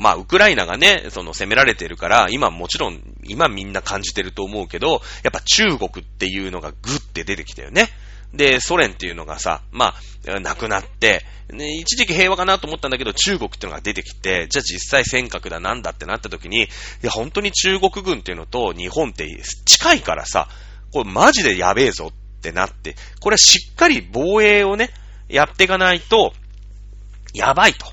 まあ、ウクライナがね、その攻められてるから、今もちろん、今みんな感じてると思うけど、やっぱ中国っていうのがグッて出てきたよね。で、ソ連っていうのがさ、まあ、なくなって、ね、一時期平和かなと思ったんだけど、中国っていうのが出てきて、じゃあ実際尖閣だなんだってなった時に、いや、本当に中国軍っていうのと日本って近いからさ、これマジでやべえぞってなって、これはしっかり防衛をね、やっていかないと、やばいと。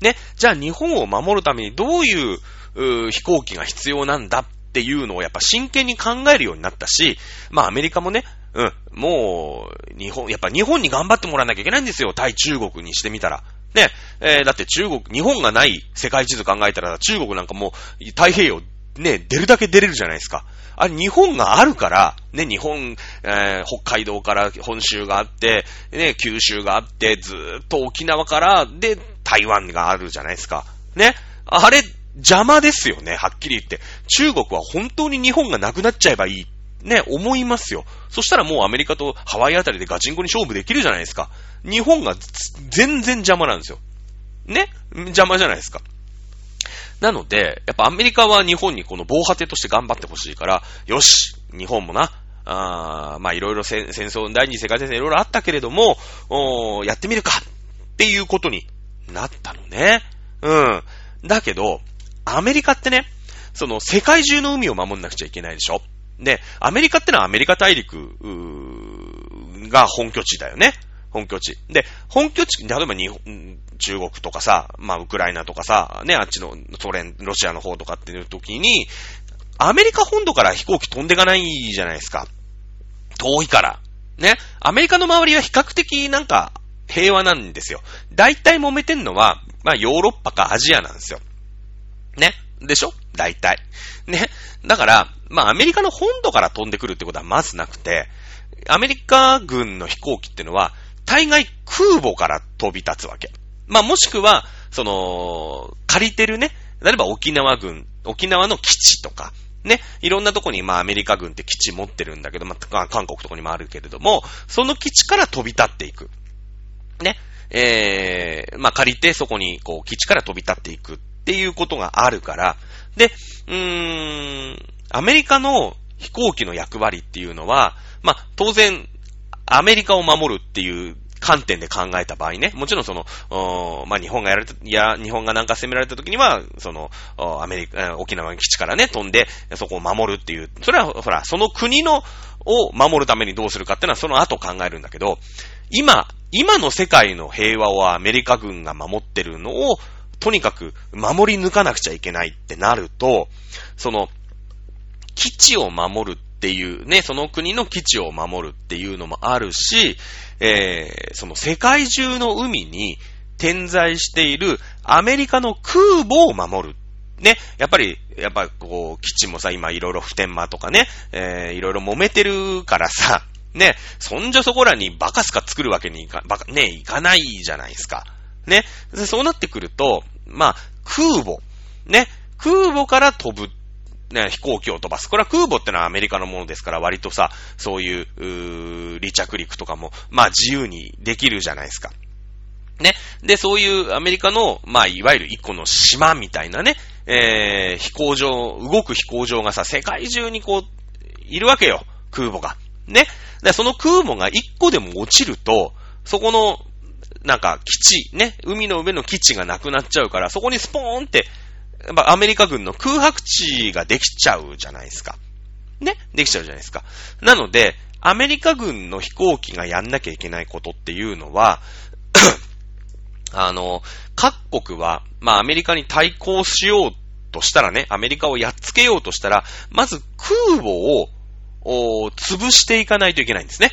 ね、じゃあ日本を守るためにどういう、うー、飛行機が必要なんだっていうのをやっぱ真剣に考えるようになったし、まあアメリカもね、うん、もう、日本、やっぱ日本に頑張ってもらわなきゃいけないんですよ。対中国にしてみたら。ね、えー、だって中国、日本がない世界地図考えたら中国なんかもう太平洋、ね、出るだけ出れるじゃないですか。あれ、日本があるから、ね、日本、えー、北海道から本州があって、ね、九州があって、ずーっと沖縄から、で、台湾があるじゃないですか。ね、あれ、邪魔ですよね、はっきり言って。中国は本当に日本がなくなっちゃえばいい。ね、思いますよ。そしたらもうアメリカとハワイあたりでガチンコに勝負できるじゃないですか。日本が全然邪魔なんですよ。ね？邪魔じゃないですか。なので、やっぱアメリカは日本にこの防波堤として頑張ってほしいから、よし！日本もな、あー、まあいろいろ戦争、第二次世界大戦いろいろあったけれども、おー、やってみるかっていうことになったのね。うん。だけど、アメリカってね、その世界中の海を守んなくちゃいけないでしょ。で、アメリカってのはアメリカ大陸が本拠地だよね。本拠地。で、本拠地、例えば日本、中国とかさ、まあウクライナとかさ、ね、あっちのソ連、ロシアの方とかっていう時に、アメリカ本土から飛行機飛んでいかないじゃないですか。遠いから。ね。アメリカの周りは比較的なんか平和なんですよ。大体揉めてんのは、まあヨーロッパかアジアなんですよ。ね。でしょ？大体。ね。だから、まあアメリカの本土から飛んでくるってことはまずなくて、アメリカ軍の飛行機ってのは、大概空母から飛び立つわけ。まあ、もしくは、その、借りてるね、例えば沖縄軍、沖縄の基地とか、ね、いろんなとこに、まあ、アメリカ軍って基地持ってるんだけど、まあ、韓国とかにもあるけれども、その基地から飛び立っていく。ね、えー、まあ、借りて、そこに、こう、基地から飛び立っていくっていうことがあるから、で、うーん、アメリカの飛行機の役割っていうのは、まあ、当然、アメリカを守るっていう観点で考えた場合ね、もちろんその、まあ、日本がやられた、いや、日本がなんか攻められた時には、その、アメリカ、沖縄の基地からね、飛んで、そこを守るっていう、それはほら、その国の、を守るためにどうするかっていうのはその後考えるんだけど、今、今の世界の平和をアメリカ軍が守ってるのを、とにかく守り抜かなくちゃいけないってなると、その、基地を守るっていうね、その国の基地を守るっていうのもあるし、えー、その世界中の海に点在しているアメリカの空母を守る。ね、やっぱり、やっぱこう、基地もさ、今いろいろ普天間とかね、えー、いろいろ揉めてるからさ、ね、そんじょそこらにバカスカ作るわけにいか、バカ、ね、いかないじゃないですか。ね、そうなってくると、まあ、空母。ね、空母から飛ぶ。ね、飛行機を飛ばす。これは空母ってのはアメリカのものですから、割とさ、そういう、うー、離着陸とかも、まあ自由にできるじゃないですか。ね。で、そういうアメリカの、まあいわゆる一個の島みたいなね、えー、飛行場、動く飛行場がさ、世界中にこう、いるわけよ。空母が。ね。で、その空母が一個でも落ちると、そこの、なんか基地、ね、海の上の基地がなくなっちゃうから、そこにスポーンって、やっぱアメリカ軍の空白地ができちゃうじゃないですか。ね、できちゃうじゃないですか。なので、アメリカ軍の飛行機がやんなきゃいけないことっていうのは、あの、各国は、まあアメリカに対抗しようとしたらね、アメリカをやっつけようとしたら、まず空母を、お、潰していかないといけないんですね。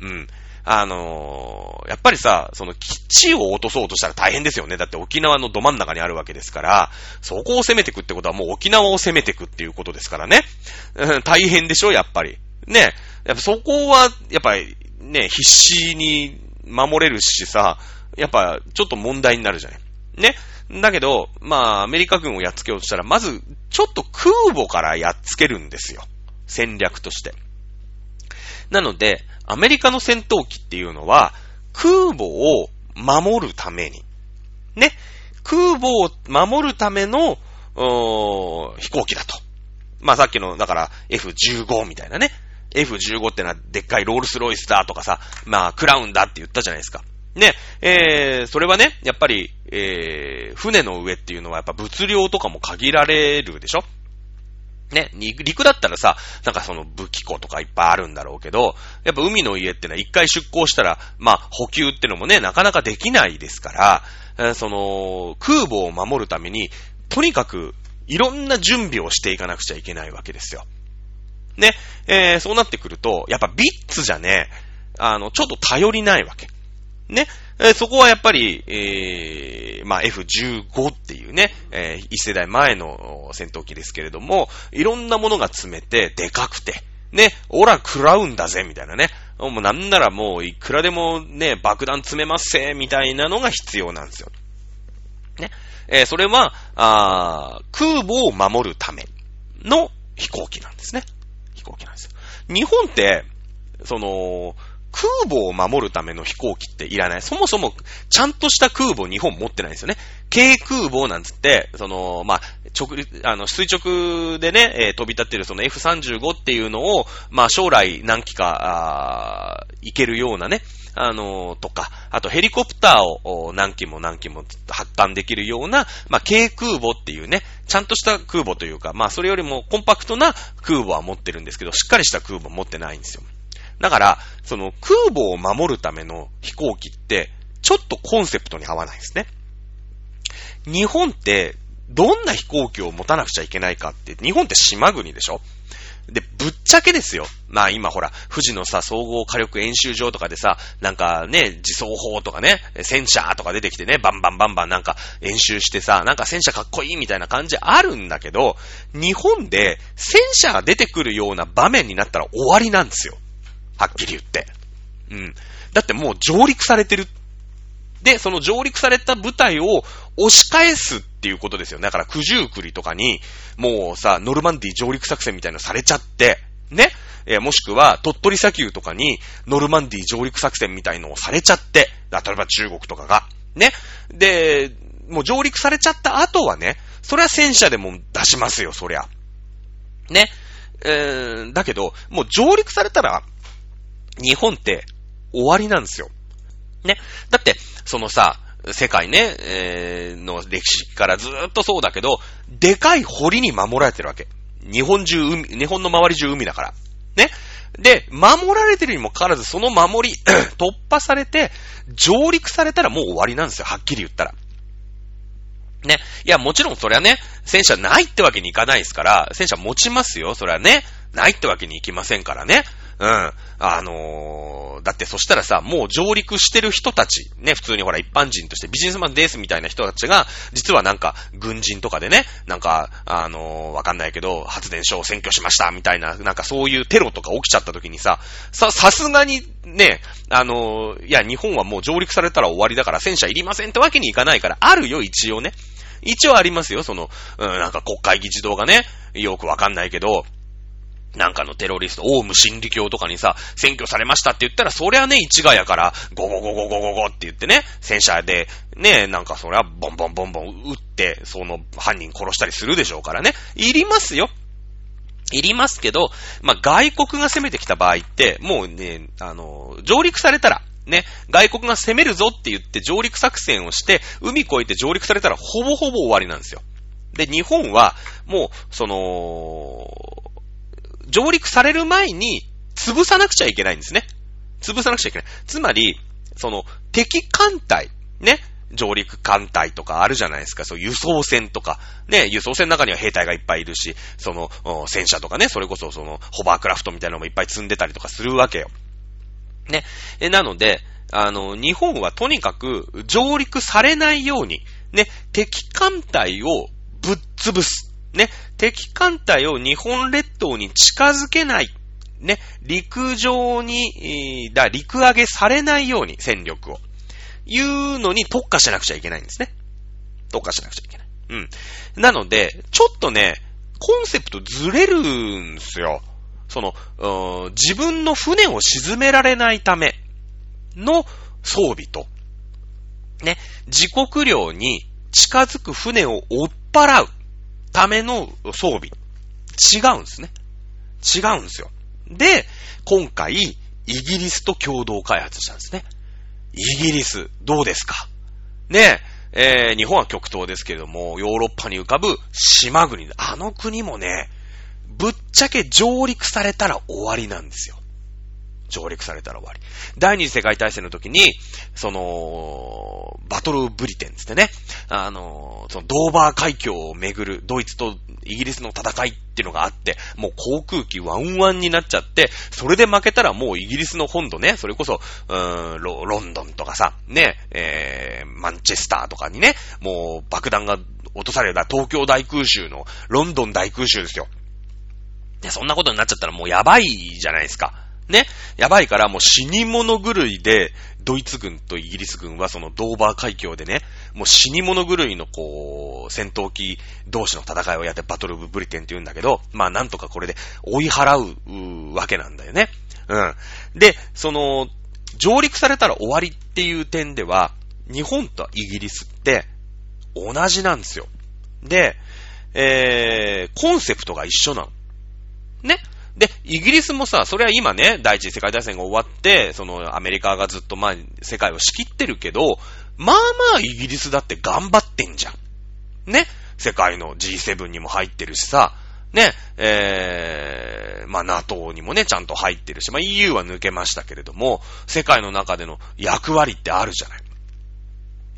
うん。あのー、やっぱりさ、その基地を落とそうとしたら大変ですよね。だって沖縄のど真ん中にあるわけですから、そこを攻めていくってことはもう沖縄を攻めていくっていうことですからね。うん、大変でしょ、やっぱり。ね。やっぱそこは、やっぱりね、必死に守れるしさ、やっぱちょっと問題になるじゃない。ね。だけど、まあ、アメリカ軍をやっつけようとしたら、まず、ちょっと空母からやっつけるんですよ。戦略として。なので、アメリカの戦闘機っていうのは、空母を守るために、ね、空母を守るための、おー、飛行機だと。まあ、さっきの、だから、エフじゅうご みたいなね。エフじゅうご ってのは、でっかいロールスロイスだとかさ、まあ、クラウンだって言ったじゃないですか。ね、えー、それはね、やっぱり、えー、船の上っていうのは、やっぱ物量とかも限られるでしょ。ね、陸だったらさ、なんかその武器庫とかいっぱいあるんだろうけど、やっぱ海の家ってのは一回出港したら、まあ補給ってのもね、なかなかできないですから、その空母を守るために、とにかくいろんな準備をしていかなくちゃいけないわけですよ。ね、えー、そうなってくると、やっぱビッツじゃね、あの、ちょっと頼りないわけ。ね、えー、そこはやっぱり、えー、まあ、エフじゅうご っていうね、えー、一世代前の戦闘機ですけれども、いろんなものが詰めて、でかくて、ね、オラ食らうんだぜ、みたいなね。もうなんならもういくらでもね、爆弾詰めますせ、みたいなのが必要なんですよ。ね、えー、それは、あー、空母を守るための飛行機なんですね。飛行機なんですよ。日本って、その、空母を守るための飛行機っていらない。そもそも、ちゃんとした空母日本持ってないんですよね。軽空母なんつって、その、まあ、直、あの、垂直でね、えー、飛び立ってるその エフさんじゅうご っていうのを、まあ、将来何機か、あー、行けるようなね、あのー、とか、あとヘリコプターを何機も何機も発艦できるような、まあ、軽空母っていうね、ちゃんとした空母というか、まあ、それよりもコンパクトな空母は持ってるんですけど、しっかりした空母持ってないんですよ。だから、その空母を守るための飛行機って、ちょっとコンセプトに合わないですね。日本って、どんな飛行機を持たなくちゃいけないかって、日本って島国でしょ？で、ぶっちゃけですよ。まあ今ほら、富士のさ、総合火力演習場とかでさ、なんかね、自走砲とかね、戦車とか出てきてね、バンバンバンバンなんか演習してさ、なんか戦車かっこいいみたいな感じあるんだけど、日本で戦車が出てくるような場面になったら終わりなんですよ。はっきり言って。うん。だってもう上陸されてるで、その上陸された部隊を押し返すっていうことですよ。だから九十九里とかに、もうさ、ノルマンディ上陸作戦みたいなのされちゃって、ね。えー、もしくは、鳥取砂丘とかに、ノルマンディ上陸作戦みたいのをされちゃって、例えば中国とかが、ね。で、もう上陸されちゃった後はね、それは戦車でも出しますよ、そりゃ。ね。えー、だけど、もう上陸されたら、日本って終わりなんですよ。ね。だって、そのさ、世界ね、えー、の歴史からずーっとそうだけど、でかい堀に守られてるわけ。日本中海、日本の周り中海だから。ね。で、守られてるにもかかわらず、その守り、突破されて、上陸されたらもう終わりなんですよ。はっきり言ったら。ね。いや、もちろんそれはね、戦車ないってわけにいかないですから、戦車持ちますよ。それはね、ないってわけにいきませんからね。うん。あのー、だってそしたらさ、もう上陸してる人たち、ね、普通にほら一般人としてビジネスマンですみたいな人たちが、実はなんか軍人とかでね、なんか、あのー、わかんないけど、発電所を占拠しましたみたいな、なんかそういうテロとか起きちゃった時にさ、さ、さすがにね、あのー、いや、日本はもう上陸されたら終わりだから戦車いりませんってわけにいかないから、あるよ、一応ね。一応ありますよ、その、うん、なんか国会議事堂がね、よくわかんないけど、なんかのテロリスト、オウム真理教とかにさ、占拠されましたって言ったら、そりゃね、一概やから、ゴゴゴゴゴゴゴって言ってね、戦車で、ね、なんかそりゃ、ボンボンボンボン撃って、その犯人殺したりするでしょうからね。いりますよ。いりますけど、まあ、外国が攻めてきた場合って、もうね、あの、上陸されたら、ね、外国が攻めるぞって言って上陸作戦をして、海越えて上陸されたら、ほぼほぼ終わりなんですよ。で、日本は、もう、その、上陸される前に潰さなくちゃいけないんですね。潰さなくちゃいけない。つまり、その敵艦隊、ね、上陸艦隊とかあるじゃないですか。そう、輸送船とか、ね、輸送船の中には兵隊がいっぱいいるし、その、戦車とかね、それこそその、ホバークラフトみたいなのもいっぱい積んでたりとかするわけよ。ね。え、なので、あの、日本はとにかく上陸されないように、ね、敵艦隊をぶっ潰す。ね、敵艦隊を日本列島に近づけない、ね、陸上に、だ、陸上げされないように戦力を、いうのに特化しなくちゃいけないんですね。特化しなくちゃいけない。うん。なので、ちょっとね、コンセプトずれるんですよ。その、自分の船を沈められないための装備と、ね、自国領に近づく船を追っ払う。ための装備。違うんですね。違うんですよ。で、今回、イギリスと共同開発したんですね。イギリス、どうですかねえ、えー、日本は極東ですけれども、ヨーロッパに浮かぶ島国、あの国もね、ぶっちゃけ上陸されたら終わりなんですよ。上陸されたら終わり。第二次世界大戦の時に、その、バトルブリテンですね。あの、そのドーバー海峡をめぐるドイツとイギリスの戦いっていうのがあって、もう航空機ワンワンになっちゃって、それで負けたらもうイギリスの本土ね、それこそ、うーん、ロ、ロンドンとかさ、ね、えー、マンチェスターとかにね、もう爆弾が落とされた東京大空襲の、ロンドン大空襲ですよ。で、そんなことになっちゃったらもうやばいじゃないですか。ね。やばいから、もう死に物狂いで、ドイツ軍とイギリス軍はそのドーバー海峡でね、もう死に物狂いのこう、戦闘機同士の戦いをやってバトルブリテンって言うんだけど、まあなんとかこれで追い払うわけなんだよね。うん。で、その、上陸されたら終わりっていう点では、日本とイギリスって同じなんですよ。で、えー、コンセプトが一緒なの。ね。で、イギリスもさ、それは今ね、第一次世界大戦が終わって、そのアメリカがずっとまあ、世界を仕切ってるけど、まあまあイギリスだって頑張ってんじゃん。ね。世界の ジーセブン にも入ってるしさ、ね、えー、まあ NATO にもね、ちゃんと入ってるし、まあ イーユー は抜けましたけれども、世界の中での役割ってあるじゃない。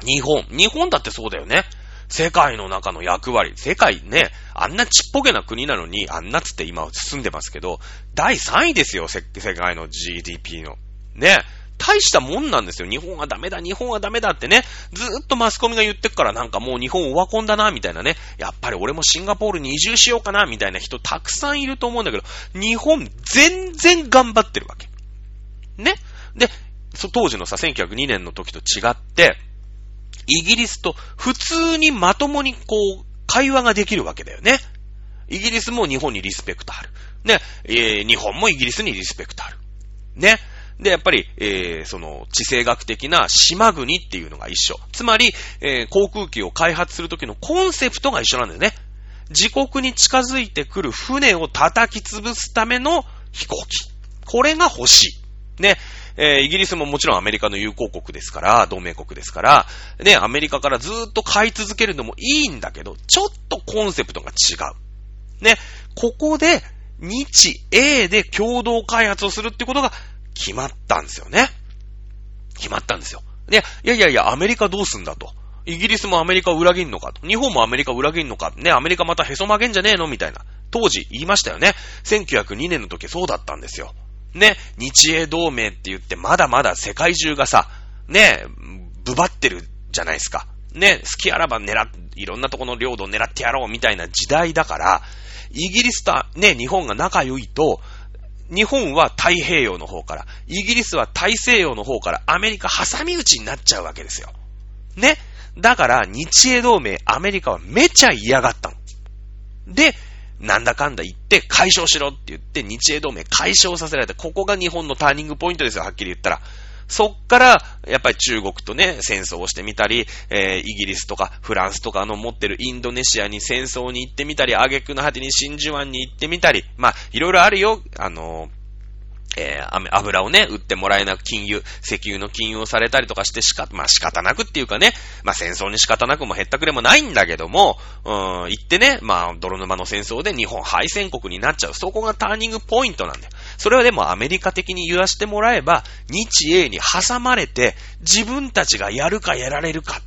日本、日本だってそうだよね。世界の中の役割。世界ね、あんなちっぽけな国なのに、あんなつって今進んでますけど、だいさんいですよ、世界の ジーディーピー の。ね、大したもんなんですよ。日本はダメだ、日本はダメだってね、ずーっとマスコミが言ってっからなんかもう日本オワコンだな、みたいなね。やっぱり俺もシンガポールに移住しようかな、みたいな人たくさんいると思うんだけど、日本全然頑張ってるわけ。ね。で、当時のさ、せんきゅうひゃくにねんの時と違って、イギリスと普通にまともにこう会話ができるわけだよね。イギリスも日本にリスペクトある。ね、えー、日本もイギリスにリスペクトある。ね。で、やっぱり、えー、その、地政学的な島国っていうのが一緒。つまり、えー、航空機を開発するときのコンセプトが一緒なんだよね。自国に近づいてくる船を叩き潰すための飛行機。これが欲しい。ね。えー、イギリスももちろんアメリカの友好国ですから、同盟国ですから、ね、アメリカからずーっと買い続けるのもいいんだけど、ちょっとコンセプトが違う。ね。ここで、日英で共同開発をするってことが決まったんですよね。決まったんですよ。で、いやいやいや、アメリカどうすんだと。イギリスもアメリカを裏切んのかと。日本もアメリカを裏切んのか。ね、アメリカまたへそ曲げんじゃねえのみたいな。当時言いましたよね。せんきゅうひゃくにねんの時そうだったんですよ。ね、日英同盟って言ってまだまだ世界中がさ、ね、ぶばってるじゃないですか。ね、好きあらば狙っ、いろんなとこの領土を狙ってやろうみたいな時代だから、イギリスとね、日本が仲良いと、日本は太平洋の方から、イギリスは大西洋の方から、アメリカ挟み撃ちになっちゃうわけですよ。ね。だから、日英同盟、アメリカはめちゃ嫌がったの。で、なんだかんだ言って解消しろって言って日英同盟解消させられた。ここが日本のターニングポイントですよ、はっきり言ったら。そっからやっぱり中国とね戦争をしてみたり、えー、イギリスとかフランスとかの持ってるインドネシアに戦争に行ってみたり、挙句の果てに真珠湾に行ってみたり、まあいろいろあるよ。あのー、えー、油をね売ってもらえなく禁輸、石油の禁輸をされたりとかしてしかまあ仕方なくっていうかね、まあ戦争に仕方なくもへったくれもないんだけども、うん行ってねまあ泥沼の戦争で日本敗戦国になっちゃう。そこがターニングポイントなんだよ。それはでもアメリカ的に言わしてもらえば、日英に挟まれて自分たちがやるかやられるか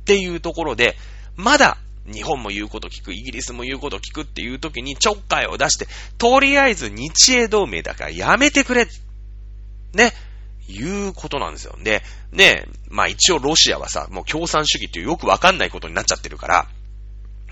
っていうところで、まだ日本も言うこと聞く、イギリスも言うこと聞くっていう時にちょっかいを出して、とりあえず日英同盟だからやめてくれね、いうことなんですよ。で、ね、まあ一応ロシアはさ、もう共産主義っていうよくわかんないことになっちゃってるから、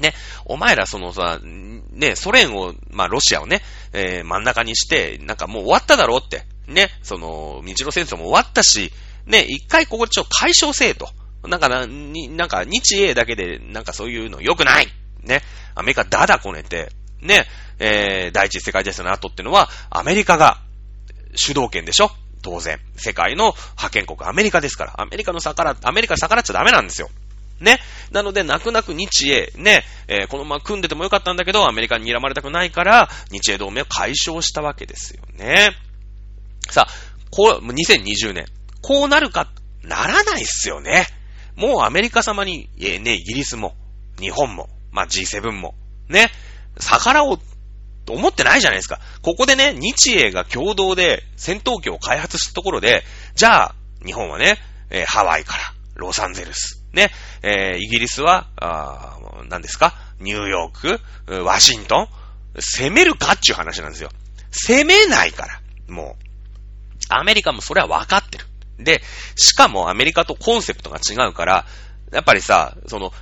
ね、お前らそのさ、ね、ソ連を、まあロシアをね、えー、真ん中にして、なんかもう終わっただろうって、ね、その、日露戦争も終わったし、ね、一回ここちょっと解消せえと。なんかな、に、なんか日英だけで、なんかそういうの良くないね、アメリカダダこねて、ね、えー、第一次世界大戦の後ってのは、アメリカが主導権でしょ当然。世界の覇権国、アメリカですから。アメリカの逆ら、アメリカ逆らっちゃダメなんですよ。ね。なので、泣く泣く日英、ね、えー、このまま組んでてもよかったんだけど、アメリカに睨まれたくないから、日英同盟を解消したわけですよね。さあ、こう、にせんにじゅうねん、こうなるか、ならないっすよね。もうアメリカ様に、えー、ね、イギリスも、日本も、まあ、ジーセブン も、ね、逆らおうと思ってないじゃないですか。ここでね、日英が共同で戦闘機を開発したところで、じゃあ、日本はね、えー、ハワイから、ロサンゼルス、ね、えー、イギリスは、あー、何ですか、ニューヨーク、ワシントン、攻めるかっていう話なんですよ。攻めないから、もう。アメリカもそれは分かってる。で、しかもアメリカとコンセプトが違うから、やっぱりさ、その、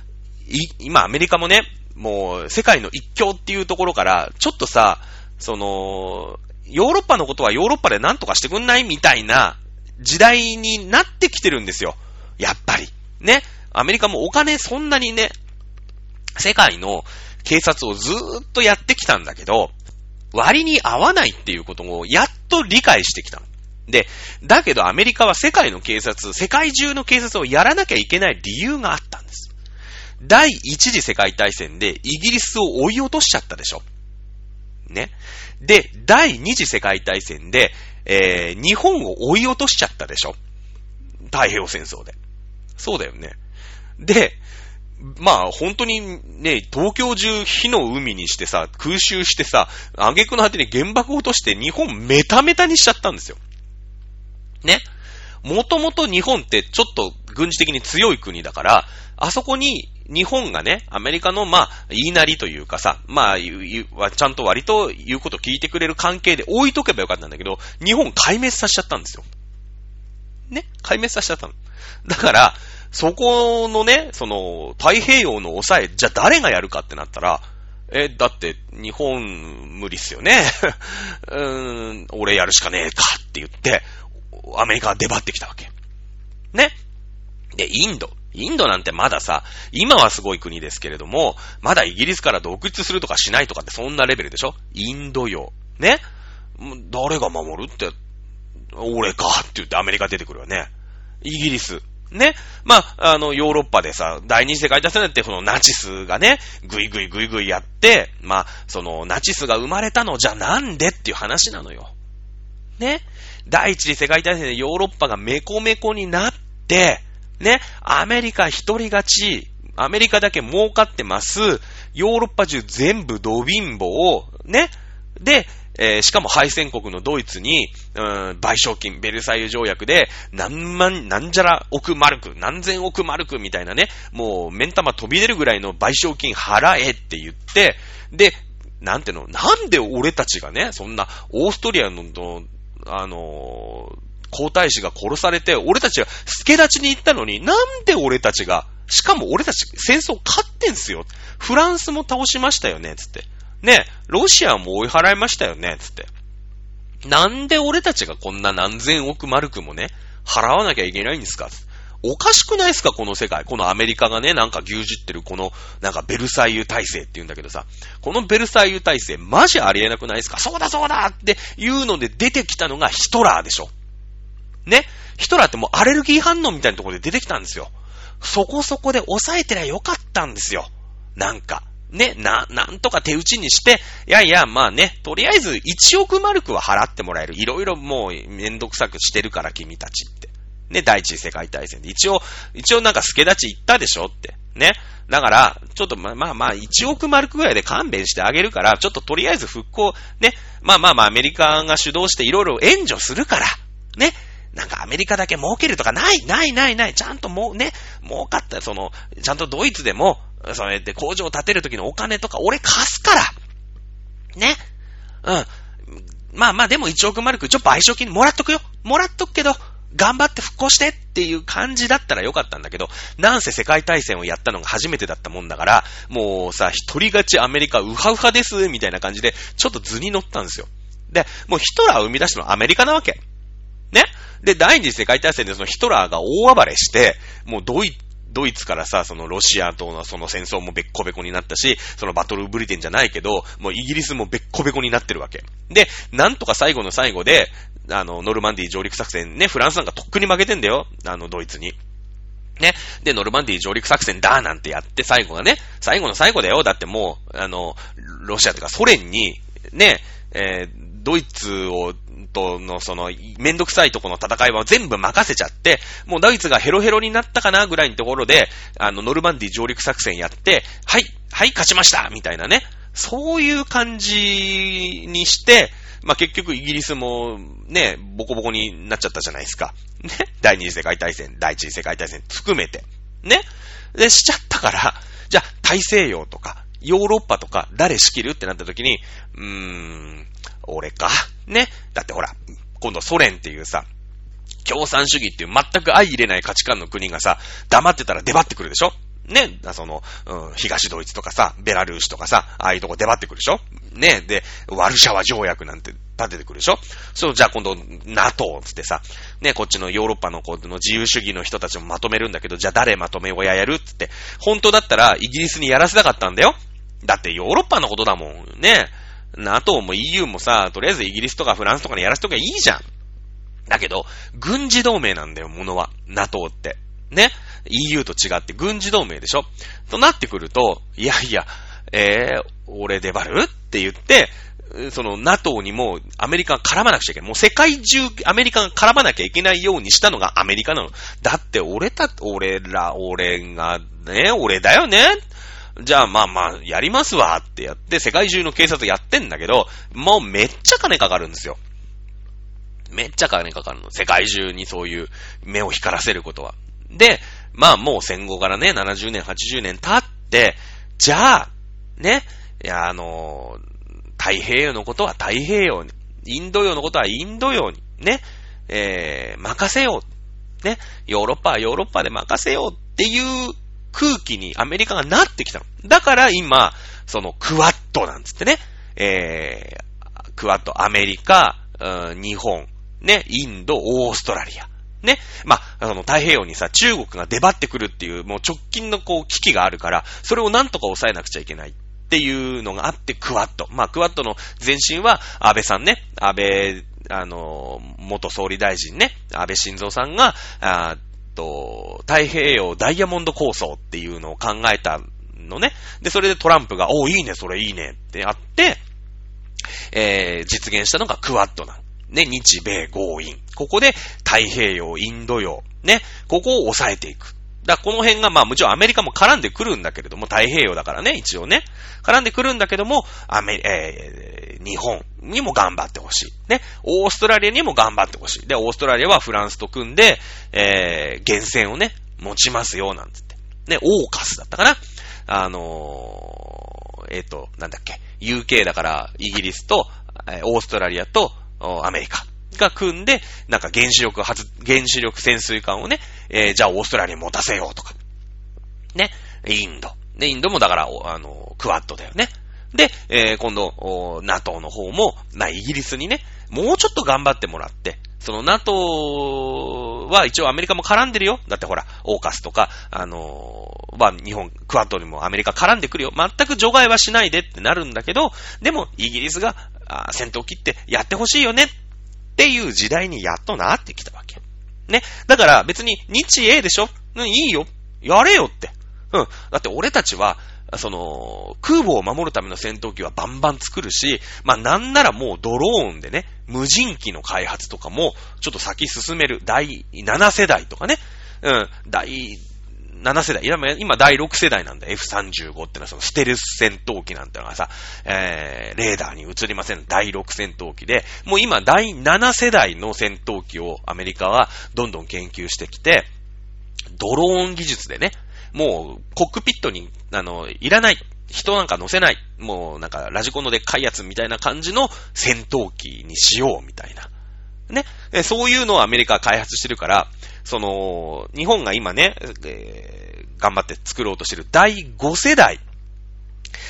い、今アメリカもね、もう世界の一強っていうところから、ちょっとさ、その、ヨーロッパのことはヨーロッパでなんとかしてくんないみたいな時代になってきてるんですよ。やっぱり。ね。アメリカもお金そんなにね、世界の警察をずーっとやってきたんだけど、割に合わないっていうことをやっと理解してきたの。で、だけどアメリカは世界の警察、世界中の警察をやらなきゃいけない理由があったんです。第一次世界大戦でイギリスを追い落としちゃったでしょ。ね。で、第二次世界大戦で、えー、日本を追い落としちゃったでしょ。太平洋戦争で。そうだよね。で、まあ本当にね、東京中火の海にしてさ、空襲してさ、挙句の果てに原爆を落として日本メタメタにしちゃったんですよ。ね。もともと日本ってちょっと軍事的に強い国だから、あそこに日本がね、アメリカのまあ言いなりというかさ、まあちゃんと割と言うこと聞いてくれる関係で置いとけばよかったんだけど、日本壊滅させちゃったんですよ。ね、壊滅させちゃったの。だから、そこのね、その、太平洋の抑え、じゃあ誰がやるかってなったら、え、だって、日本、無理っすよね。うーん、俺やるしかねえかって言って、アメリカは出張ってきたわけ。ね。で、インド。インドなんてまださ、今はすごい国ですけれども、まだイギリスから独立するとかしないとかってそんなレベルでしょ。インド洋ね、誰が守るって、俺かって言ってアメリカ出てくるよね。イギリスね、まあ、あの、ヨーロッパでさ、第二次世界大戦って、このナチスがね、ぐいぐいぐいぐいやって、まあ、その、ナチスが生まれたのじゃなんでっていう話なのよ。ね。第一次世界大戦でヨーロッパがメコメコになって、ね、アメリカ一人勝ち、アメリカだけ儲かってます、ヨーロッパ中全部ド貧乏、ね、で、えー、しかも敗戦国のドイツに、うーん、賠償金、ベルサイユ条約で、何万、なんじゃら億マルク、何千億マルクみたいなね、もう、目ん玉飛び出るぐらいの賠償金払えって言って、で、なんての、なんで俺たちがね、そんな、オーストリアの、あのー、皇太子が殺されて、俺たちは助立ちに行ったのに、なんで俺たちが、しかも俺たち戦争勝ってんすよ。フランスも倒しましたよね、つって。ね、ロシアも追い払いましたよね、つって。なんで俺たちがこんな何千億マルクもね、払わなきゃいけないんですか？おかしくないですか？この世界。このアメリカがね、なんか牛耳ってるこの、なんかベルサイユ体制って言うんだけどさ、このベルサイユ体制、マジありえなくないですか？そうだそうだっていうので出てきたのがヒトラーでしょ。ね。ヒトラーってもうアレルギー反応みたいなところで出てきたんですよ。そこそこで抑えてりゃよかったんですよ。なんか。ね、な、なんとか手打ちにして、いやいや、まあね、とりあえずいちおくマルクは払ってもらえる。いろいろもうめんどくさくしてるから君たちって。ね、第一次世界大戦で。一応、一応なんか助立ち行ったでしょって。ね。だから、ちょっとまあまあまあ、いちおくマルクぐらいで勘弁してあげるから、ちょっととりあえず復興、ね。まあまあまあ、アメリカが主導していろいろ援助するから、ね。なんかアメリカだけ儲けるとかない、ない、ない、ない。ちゃんともうね、儲かった、その、ちゃんとドイツでも、それで工場を建てる時のお金とか俺貸すからね、うん、まあまあでもいちおくマルクちょっと賠償金もらっとくよ、もらっとくけど頑張って復興してっていう感じだったらよかったんだけど、なんせ世界大戦をやったのが初めてだったもんだから、もうさ、一人勝ちアメリカウハウハですみたいな感じでちょっと図に乗ったんですよ。で、もうヒトラーを生み出したのはアメリカなわけね。で、第二次世界大戦でそのヒトラーが大暴れして、もうドイツドイツからさ、そのロシアとのその戦争もべっこべこになったし、そのバトルブリテンじゃないけど、もうイギリスもべっこべこになってるわけ。で、なんとか最後の最後で、あの、ノルマンディー上陸作戦ね、フランスなんかとっくに負けてんだよ、あの、ドイツに。ね。で、ノルマンディー上陸作戦だなんてやって、最後がね、最後の最後だよ。だってもう、あの、ロシアとかソ連に、ね、えー、ドイツを、とのそのめんどくさいとこの戦いは全部任せちゃって、もうドイツがヘロヘロになったかなぐらいのところで、あのノルマンディ上陸作戦やって、はいはい勝ちましたみたいなね、そういう感じにして、まあ結局イギリスもねボコボコになっちゃったじゃないですかね。第二次世界大戦、第一次世界大戦含めてね、でしちゃったから、じゃあ大西洋とかヨーロッパとか誰仕切るってなった時に、うーん、俺かね。だってほら、今度ソ連っていうさ、共産主義っていう全く相入れない価値観の国がさ、黙ってたら出張ってくるでしょね。その、うん、東ドイツとかさ、ベラルーシとかさ、ああいうとこ出張ってくるでしょね。で、ワルシャワ条約なんて立ててくるでしょ。そう、じゃあ今度 NATO つってさ、ね、こっちのヨーロッパのこの自由主義の人たちもまとめるんだけど、じゃあ誰まとめ親やるつって、本当だったらイギリスにやらせたかったんだよ。だってヨーロッパのことだもんね。NATO も イーユー もさ、とりあえずイギリスとかフランスとかにやらせとけばいいじゃん。だけど、軍事同盟なんだよ、ものは。NATO って。ね。イーユー と違って軍事同盟でしょ。となってくると、いやいや、えー、俺出張るって言って、その NATO にもアメリカが絡まなくちゃいけない。もう世界中アメリカが絡まなきゃいけないようにしたのがアメリカなの。だって俺た、俺ら、俺がね、俺だよね。じゃあまあまあやりますわってやって世界中の警察やってんだけど、もうめっちゃ金かかるんですよ。めっちゃ金かかるの、世界中にそういう目を光らせることは。で、まあもう戦後からねななじゅうねんはちじゅうねん経って、じゃあね、いや、あの太平洋のことは太平洋に、インド洋のことはインド洋にね、えー、任せようね、ヨーロッパはヨーロッパで任せようっていう空気にアメリカがなってきたの。だから今、そのクワッドなんつってね、えー、クワッド、アメリカ、うん、日本、ね、インド、オーストラリア、ね。まあ、あの、太平洋にさ、中国が出張ってくるっていう、もう直近のこう、危機があるから、それをなんとか抑えなくちゃいけないっていうのがあって、クワッド。まあ、クワッドの前身は、安倍さんね、安倍、あの、元総理大臣ね、安倍晋三さんが、あと、太平洋ダイヤモンド構想っていうのを考えたのね。で、それでトランプが、おー、いいね、それいいねってやって、えー、実現したのがクワッドなの。ね、日米豪印。ここで太平洋、インド洋、ね、ここを抑えていく。だからこの辺が、まあもちろんアメリカも絡んでくるんだけれども、太平洋だからね、一応ね。絡んでくるんだけども、アメ、えー、日本にも頑張ってほしい。ね、オーストラリアにも頑張ってほしい。で、オーストラリアはフランスと組んで、えー、源泉をね、持ちますよ、なんつって。ね、オーカスだったかな。あのー、えっと、なんだっけ、ユーケー だから、イギリスと、オーストラリアと、アメリカが組んで、なんか原子力発、原子力潜水艦をね、えー、じゃあオーストラリアに持たせようとか。ね。インド。ね、インドもだから、あの、クワッドだよね。で、えー、今度、NATO の方も、な、イギリスにね、もうちょっと頑張ってもらって、その NATO は一応アメリカも絡んでるよ。だってほら、オーカスとか、あのー、は日本、クワッドにもアメリカ絡んでくるよ。全く除外はしないでってなるんだけど、でも、イギリスが、あ、戦闘機ってやってほしいよねっていう時代にやっとなってきたわけ。ね。だから別に日英でしょ、うん、いいよ。やれよって。うん。だって俺たちは、その、空母を守るための戦闘機はバンバン作るし、まあなんならもうドローンでね、無人機の開発とかもちょっと先進める。だいなな世代とかね。うん。だいなな世代。今だいろく世代なんだ。エフさんじゅうご ってのはそのステルス戦闘機なんてのがさ、えー、レーダーに映りません。だいろく戦闘機で、もう今だいなな世代の戦闘機をアメリカはどんどん研究してきて、ドローン技術でね、もうコックピットに、あの、いらない。人なんか乗せない。もうなんかラジコンのでっかいやつみたいな感じの戦闘機にしようみたいな。ね。そういうのをアメリカは開発してるから、その、日本が今ね、えー、頑張って作ろうとしてるだいご世代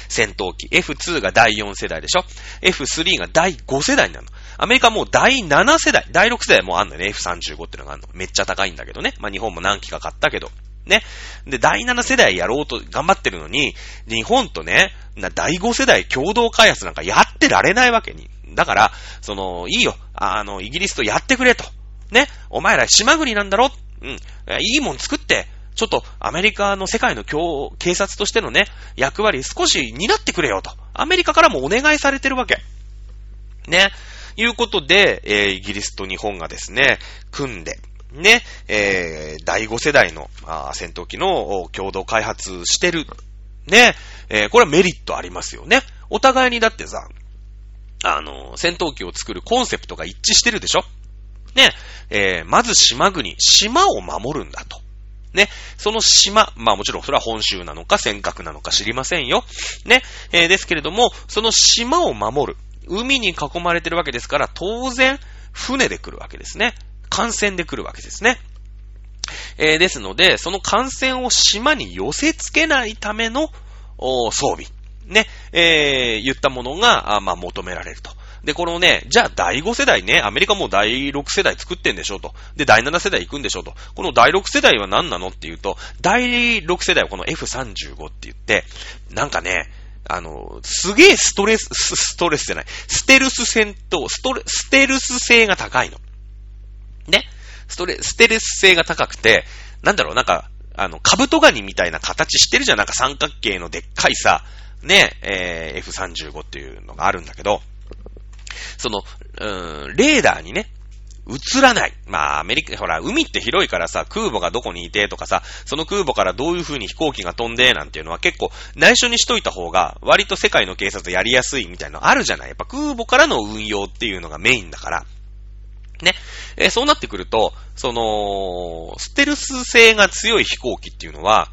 戦闘機。エフツー がだいよん世代でしょ。エフスリー がだいご世代なの。アメリカはもうだいなな世代。だいろく世代もうあんのよね。エフさんじゅうご ってのがあんの。めっちゃ高いんだけどね。まあ日本も何機か買ったけど。ね。で、だいなな世代やろうと頑張ってるのに、日本とね、だいご世代共同開発なんかやってられないわけに。だから、その、いいよ。あの、イギリスとやってくれと。ね、お前ら島国なんだろ、うん、いいもん作って、ちょっとアメリカの世界の警察としてのね、役割少し担ってくれよと。アメリカからもお願いされてるわけ。ね、いうことで、えー、イギリスと日本がですね、組んで、ね、えー、だいご世代のあ戦闘機の共同開発してる。ね、えー、これはメリットありますよね。お互いにだってさ、あの、戦闘機を作るコンセプトが一致してるでしょ。ね、えー、まず島国、島を守るんだと。ね、その島、まあもちろんそれは本州なのか尖閣なのか知りませんよ。ね、えー、ですけれども、その島を守る。海に囲まれてるわけですから、当然、船で来るわけですね。艦船で来るわけですね。えー、ですので、その艦船を島に寄せ付けないための装備。ね、えー、言ったものが、あ、まあ求められると。で、このね、じゃあだいご世代ね、アメリカもだいろく世代作ってんでしょと。で、だいなな世代行くんでしょと。このだいろく世代は何なのっていうと、だいろく世代はこの エフさんじゅうご って言って、なんかね、あの、すげえストレス、ストレスじゃない、ステルス戦闘、ストレ、ステルス性が高いの。ね。ストレ、ステルス性が高くて、なんだろう、なんか、あの、カブトガニみたいな形してるじゃん、なんか三角形のでっかいさ、ね、えー、エフさんじゅうご っていうのがあるんだけど、その、うん、レーダーにね、映らない。まあ、アメリカ、ほら、海って広いからさ、空母がどこにいてとかさ、その空母からどういう風に飛行機が飛んで、なんていうのは結構、内緒にしといた方が、割と世界の警察やりやすいみたいなのあるじゃない。やっぱ空母からの運用っていうのがメインだから。ね。えー、そうなってくると、その、ステルス性が強い飛行機っていうのは、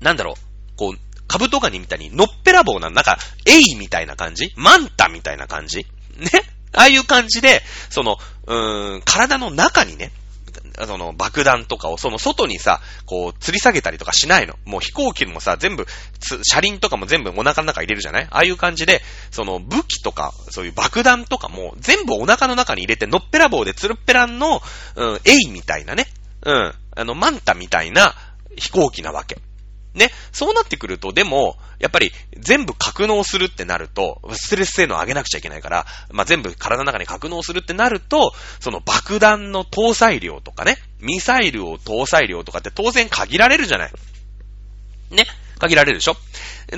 なんだろう、こう、カブトガニみたいに、のっぺらぼうな、なんか、エイみたいな感じ？マンタみたいな感じね。ああいう感じで、その、うーん、体の中にね、その爆弾とかをその外にさ、こう吊り下げたりとかしないの。もう飛行機もさ、全部車輪とかも全部お腹の中入れるじゃない。ああいう感じでその武器とかそういう爆弾とかも全部お腹の中に入れて、のっぺらぼうでつるっぺらんの、うん、エイみたいなね、うん、あのマンタみたいな飛行機なわけね。そうなってくると、でもやっぱり全部格納するってなるとストレス性能上げなくちゃいけないから、まあ、全部体の中に格納するってなると、その爆弾の搭載量とかね、ミサイルを搭載量とかって当然限られるじゃないね、限られるでしょ。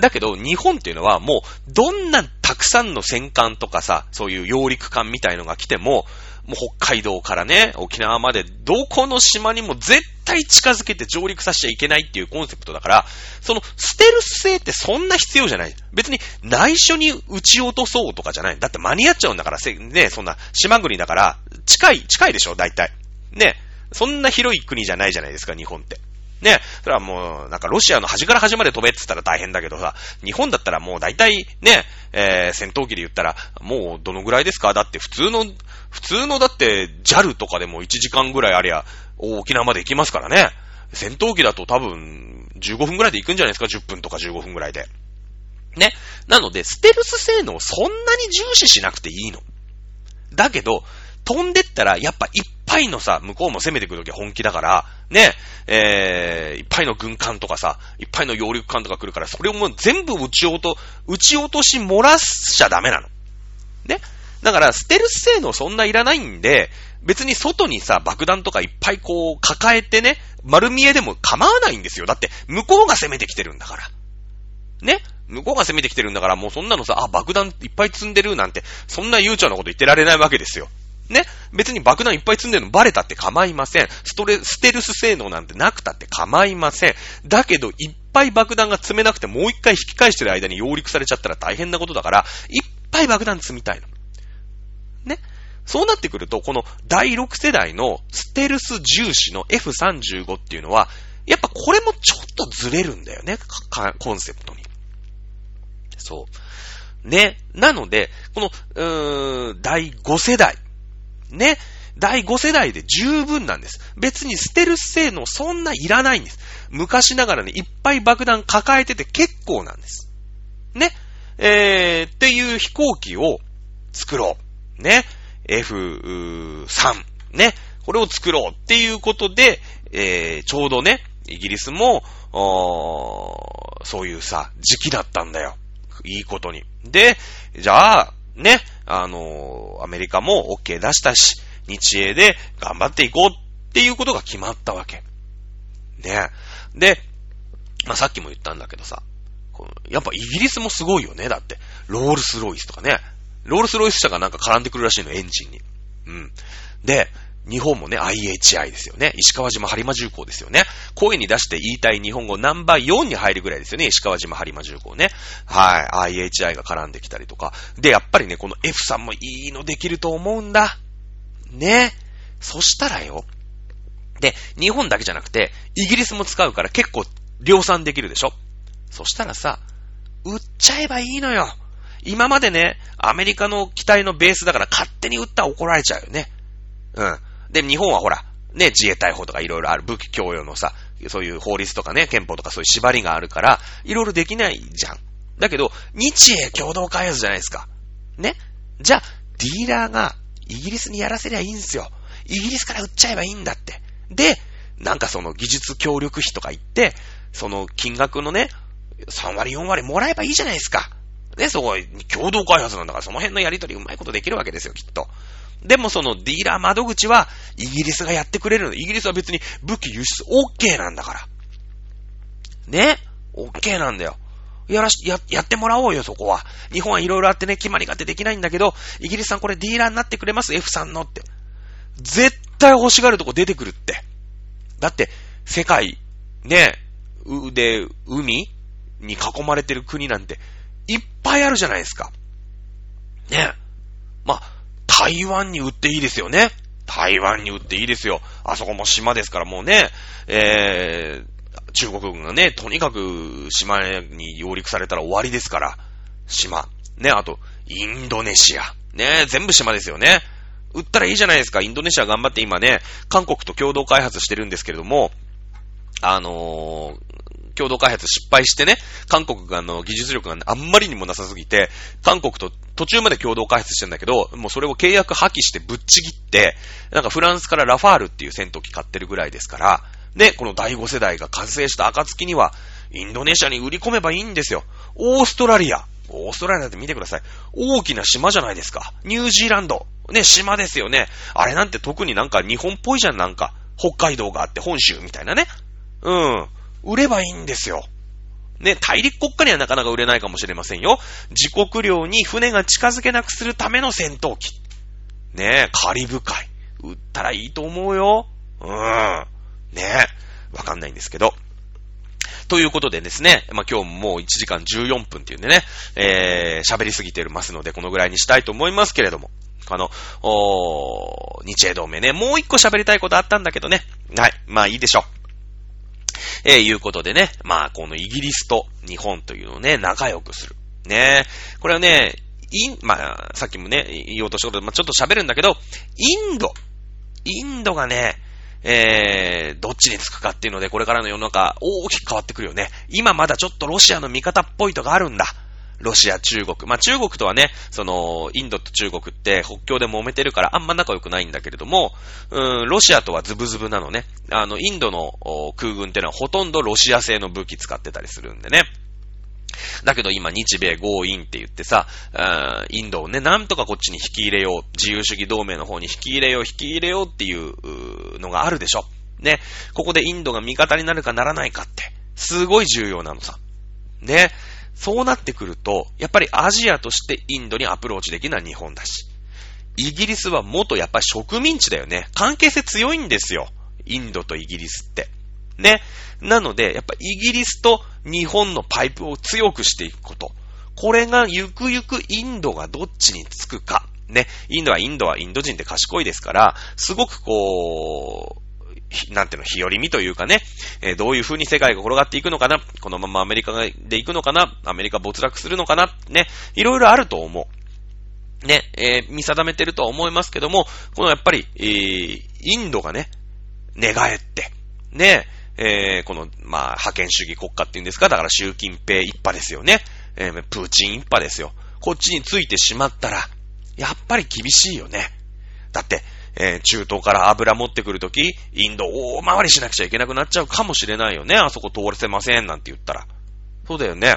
だけど日本っていうのはもうどんなたくさんの戦艦とかさ、そういう揚陸艦みたいのが来ても、もう北海道からね、沖縄までどこの島にも絶対近づけて上陸させちゃいけないっていうコンセプトだから、そのステルス性ってそんな必要じゃない。別に内緒に撃ち落とそうとかじゃない。だって間に合っちゃうんだから、ね、そんな島国だから、近い、近いでしょ、大体。ね、そんな広い国じゃないじゃないですか、日本って。ね、それはもう、なんかロシアの端から端まで飛べって言ったら大変だけどさ、日本だったらもう大体ね、えー、戦闘機で言ったら、もうどのぐらいですか？だって普通の、普通のだって、ジャル とかでもいちじかんぐらいありゃ、沖縄まで行きますからね。戦闘機だと多分、じゅうごふんぐらいで行くんじゃないですか？ じゅっぷんとかじゅうごふんぐらいで。ね。なので、ステルス性能そんなに重視しなくていいの。だけど、飛んでったら、やっぱいっぱいのさ、向こうも攻めてくるときは本気だから、ね、えー、いっぱいの軍艦とかさ、いっぱいの揚陸艦とか来るから、それをもう全部撃ち落と、撃ち落とし漏らしちゃダメなの。ね。だから、ステルス性能そんないらないんで、別に外にさ、爆弾とかいっぱいこう、抱えてね、丸見えでも構わないんですよ。だって、向こうが攻めてきてるんだから。ね。向こうが攻めてきてるんだから、もうそんなのさ、あ、爆弾いっぱい積んでるなんて、そんな悠長なこと言ってられないわけですよ。ね。別に爆弾いっぱい積んでるのバレたって構いません。ストレ、ステルス性能なんてなくたって構いません。だけど、いっぱい爆弾が積めなくて、もう一回引き返してる間に揚陸されちゃったら大変なことだから、いっぱい爆弾積みたいの。ね。そうなってくると、このだいろく世代のステルス重視の エフさんじゅうご っていうのは、やっぱこれもちょっとずれるんだよね、コンセプトに。そう。ね。なので、この、うーん、だいご世代。ね。だいご世代で十分なんです。別にステルス性能そんないらないんです。昔ながらね、いっぱい爆弾抱えてて結構なんです。ね。えー、っていう飛行機を作ろう。ね、エフスリー ね、これを作ろうっていうことで、えー、ちょうどね、イギリスもそういうさ時期だったんだよ。いいことに。で、じゃあね、あのー、アメリカも OK 出したし、日英で頑張っていこうっていうことが決まったわけ。ね、で、まあ、さっきも言ったんだけどさ、やっぱイギリスもすごいよね。だってロールスロイスとかね。ロールスロイス社がなんか絡んでくるらしいの、エンジンに。うん。で、日本もね、アイエイチアイ ですよね。石川島播磨重工ですよね。声に出して言いたい日本語ナンバーよんに入るぐらいですよね。石川島播磨重工ね。はい。アイエイチアイ が絡んできたりとか。で、やっぱりね、この F さんもいいのできると思うんだ。ね。そしたらよ。で、日本だけじゃなくて、イギリスも使うから結構量産できるでしょ。そしたらさ、売っちゃえばいいのよ。今までね、アメリカの機体のベースだから勝手に撃ったら怒られちゃうよね。うん。で、日本はほら、ね、自衛隊法とかいろいろある、武器供与のさ、そういう法律とかね、憲法とかそういう縛りがあるから、いろいろできないじゃん。だけど、日英共同開発じゃないですか。ね。じゃあ、ディーラーがイギリスにやらせりゃいいんですよ。イギリスから撃っちゃえばいいんだって。で、なんかその技術協力費とか言って、その金額のね、さんわりよんわりもらえばいいじゃないですか。ね、そこ、共同開発なんだから、その辺のやり取りうまいことできるわけですよ、きっと。でもそのディーラー窓口は、イギリスがやってくれるの。イギリスは別に武器輸出 OK なんだから。ね？ OK なんだよ。やらし、や、やってもらおうよ、そこは。日本はいろいろあってね、決まりがあってできないんだけど、イギリスさんこれディーラーになってくれます？ F さんのって。絶対欲しがるとこ出てくるって。だって、世界、ね、う、で、海に囲まれてる国なんて、いっぱいあるじゃないですか。ね。まあ、台湾に売っていいですよね。台湾に売っていいですよ。あそこも島ですからもうね、えー、中国軍がね、とにかく島に揚陸されたら終わりですから、島。ね、あと、インドネシア。ね、全部島ですよね。売ったらいいじゃないですか。インドネシア頑張って今ね、韓国と共同開発してるんですけれども、あのー、共同開発失敗してね、韓国があの技術力があんまりにもなさすぎて、韓国と途中まで共同開発してんだけど、もうそれを契約破棄してぶっちぎって、なんかフランスからラファールっていう戦闘機買ってるぐらいですから、で、このだいご世代が完成した暁には、インドネシアに売り込めばいいんですよ。オーストラリア。オーストラリアって見てください。大きな島じゃないですか。ニュージーランド。ね、島ですよね。あれなんて特になんか日本っぽいじゃん、なんか。北海道があって本州みたいなね。うん。売ればいいんですよ。ね、大陸国家にはなかなか売れないかもしれませんよ。自国領に船が近づけなくするための戦闘機。ね、カリブ海。売ったらいいと思うよ。うん。ね、わかんないんですけど。ということでですね、まあ、今日ももういちじかんじゅうよんぷんっていうんでね、えー、喋りすぎてますので、このぐらいにしたいと思いますけれども、あの、おー、日英同盟ね、もう一個喋りたいことあったんだけどね、はい、まあいいでしょう。えー、いうことでね、まあこのイギリスと日本というのをね、仲良くする。ね、これはね、イン、まあさっきもね、言おうとしたことで、まあ、ちょっと喋るんだけど、インド、インドがね、えー、どっちにつくかっていうので、これからの世の中大きく変わってくるよね。今まだちょっとロシアの味方っぽいとがあるんだ。ロシア、中国。まあ、中国とはね、その、インドと中国って北境で揉めてるからあんま仲良くないんだけれども、うーん、ロシアとはズブズブなのね。あの、インドの空軍ってのはほとんどロシア製の武器使ってたりするんでね。だけど今日米豪印って言ってさ、インドをね、なんとかこっちに引き入れよう、自由主義同盟の方に引き入れよう、引き入れようっていうのがあるでしょ。ね、ここでインドが味方になるかならないかって、すごい重要なのさ。ね、そうなってくると、やっぱりアジアとしてインドにアプローチできるのは日本だし、イギリスは元やっぱり植民地だよね。関係性強いんですよ、インドとイギリスって。ね。なので、やっぱイギリスと日本のパイプを強くしていくこと。これがゆくゆくインドがどっちにつくか。ね。インドはインドはインド人で賢いですから、すごくこう、なんていうの、日和見というかね、えー、どういう風に世界が転がっていくのかな。このままアメリカで行くのかな。アメリカ没落するのかな。ね。いろいろあると思う。ね。えー、見定めてるとは思いますけども、このやっぱり、えー、インドがね、寝返って、ね。えー、この、まあ、覇権主義国家っていうんですか、だから習近平一派ですよね。えー、プーチン一派ですよ。こっちについてしまったら、やっぱり厳しいよね。だって、えー、中東から油持ってくるとき、インド大回りしなくちゃいけなくなっちゃうかもしれないよね。あそこ通れせませんなんて言ったら。そうだよね。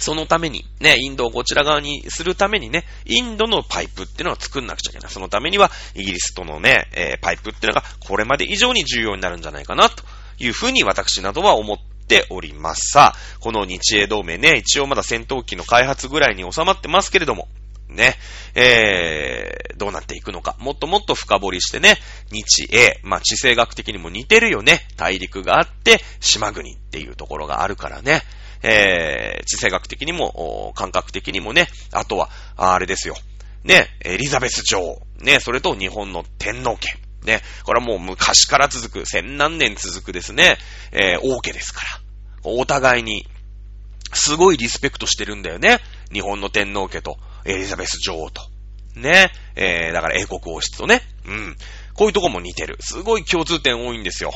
そのために、ね、インドをこちら側にするためにね、インドのパイプっていうのを作んなくちゃいけない。そのためには、イギリスとのね、えー、パイプっていうのが、これまで以上に重要になるんじゃないかな、というふうに私などは思っております。さあ、この日英同盟ね、一応まだ戦闘機の開発ぐらいに収まってますけれども、ね、えー、どうなっていくのか、もっともっと深掘りしてね、日英、まあ、地政学的にも似てるよね。大陸があって、島国っていうところがあるからね。えー、地政学的にも、感覚的にもね、あとは、あれですよ。ね、エリザベス女王。ね、それと日本の天皇家。ね、これはもう昔から続く、千何年続くですね、えー、王家ですから。お互いに、すごいリスペクトしてるんだよね。日本の天皇家と、エリザベス女王と。ね、えー、だから英国王室とね。うん。こういうとこも似てる。すごい共通点多いんですよ。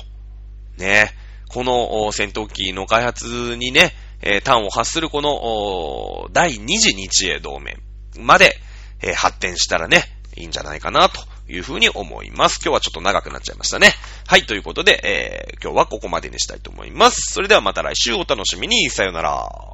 ね、この戦闘機の開発にね、えー、端を発するこのだいに次日英同盟まで、えー、発展したらね、いいんじゃないかなというふうに思います。今日はちょっと長くなっちゃいましたね。はい、ということで、えー、今日はここまでにしたいと思います。それではまた来週お楽しみに。さよなら。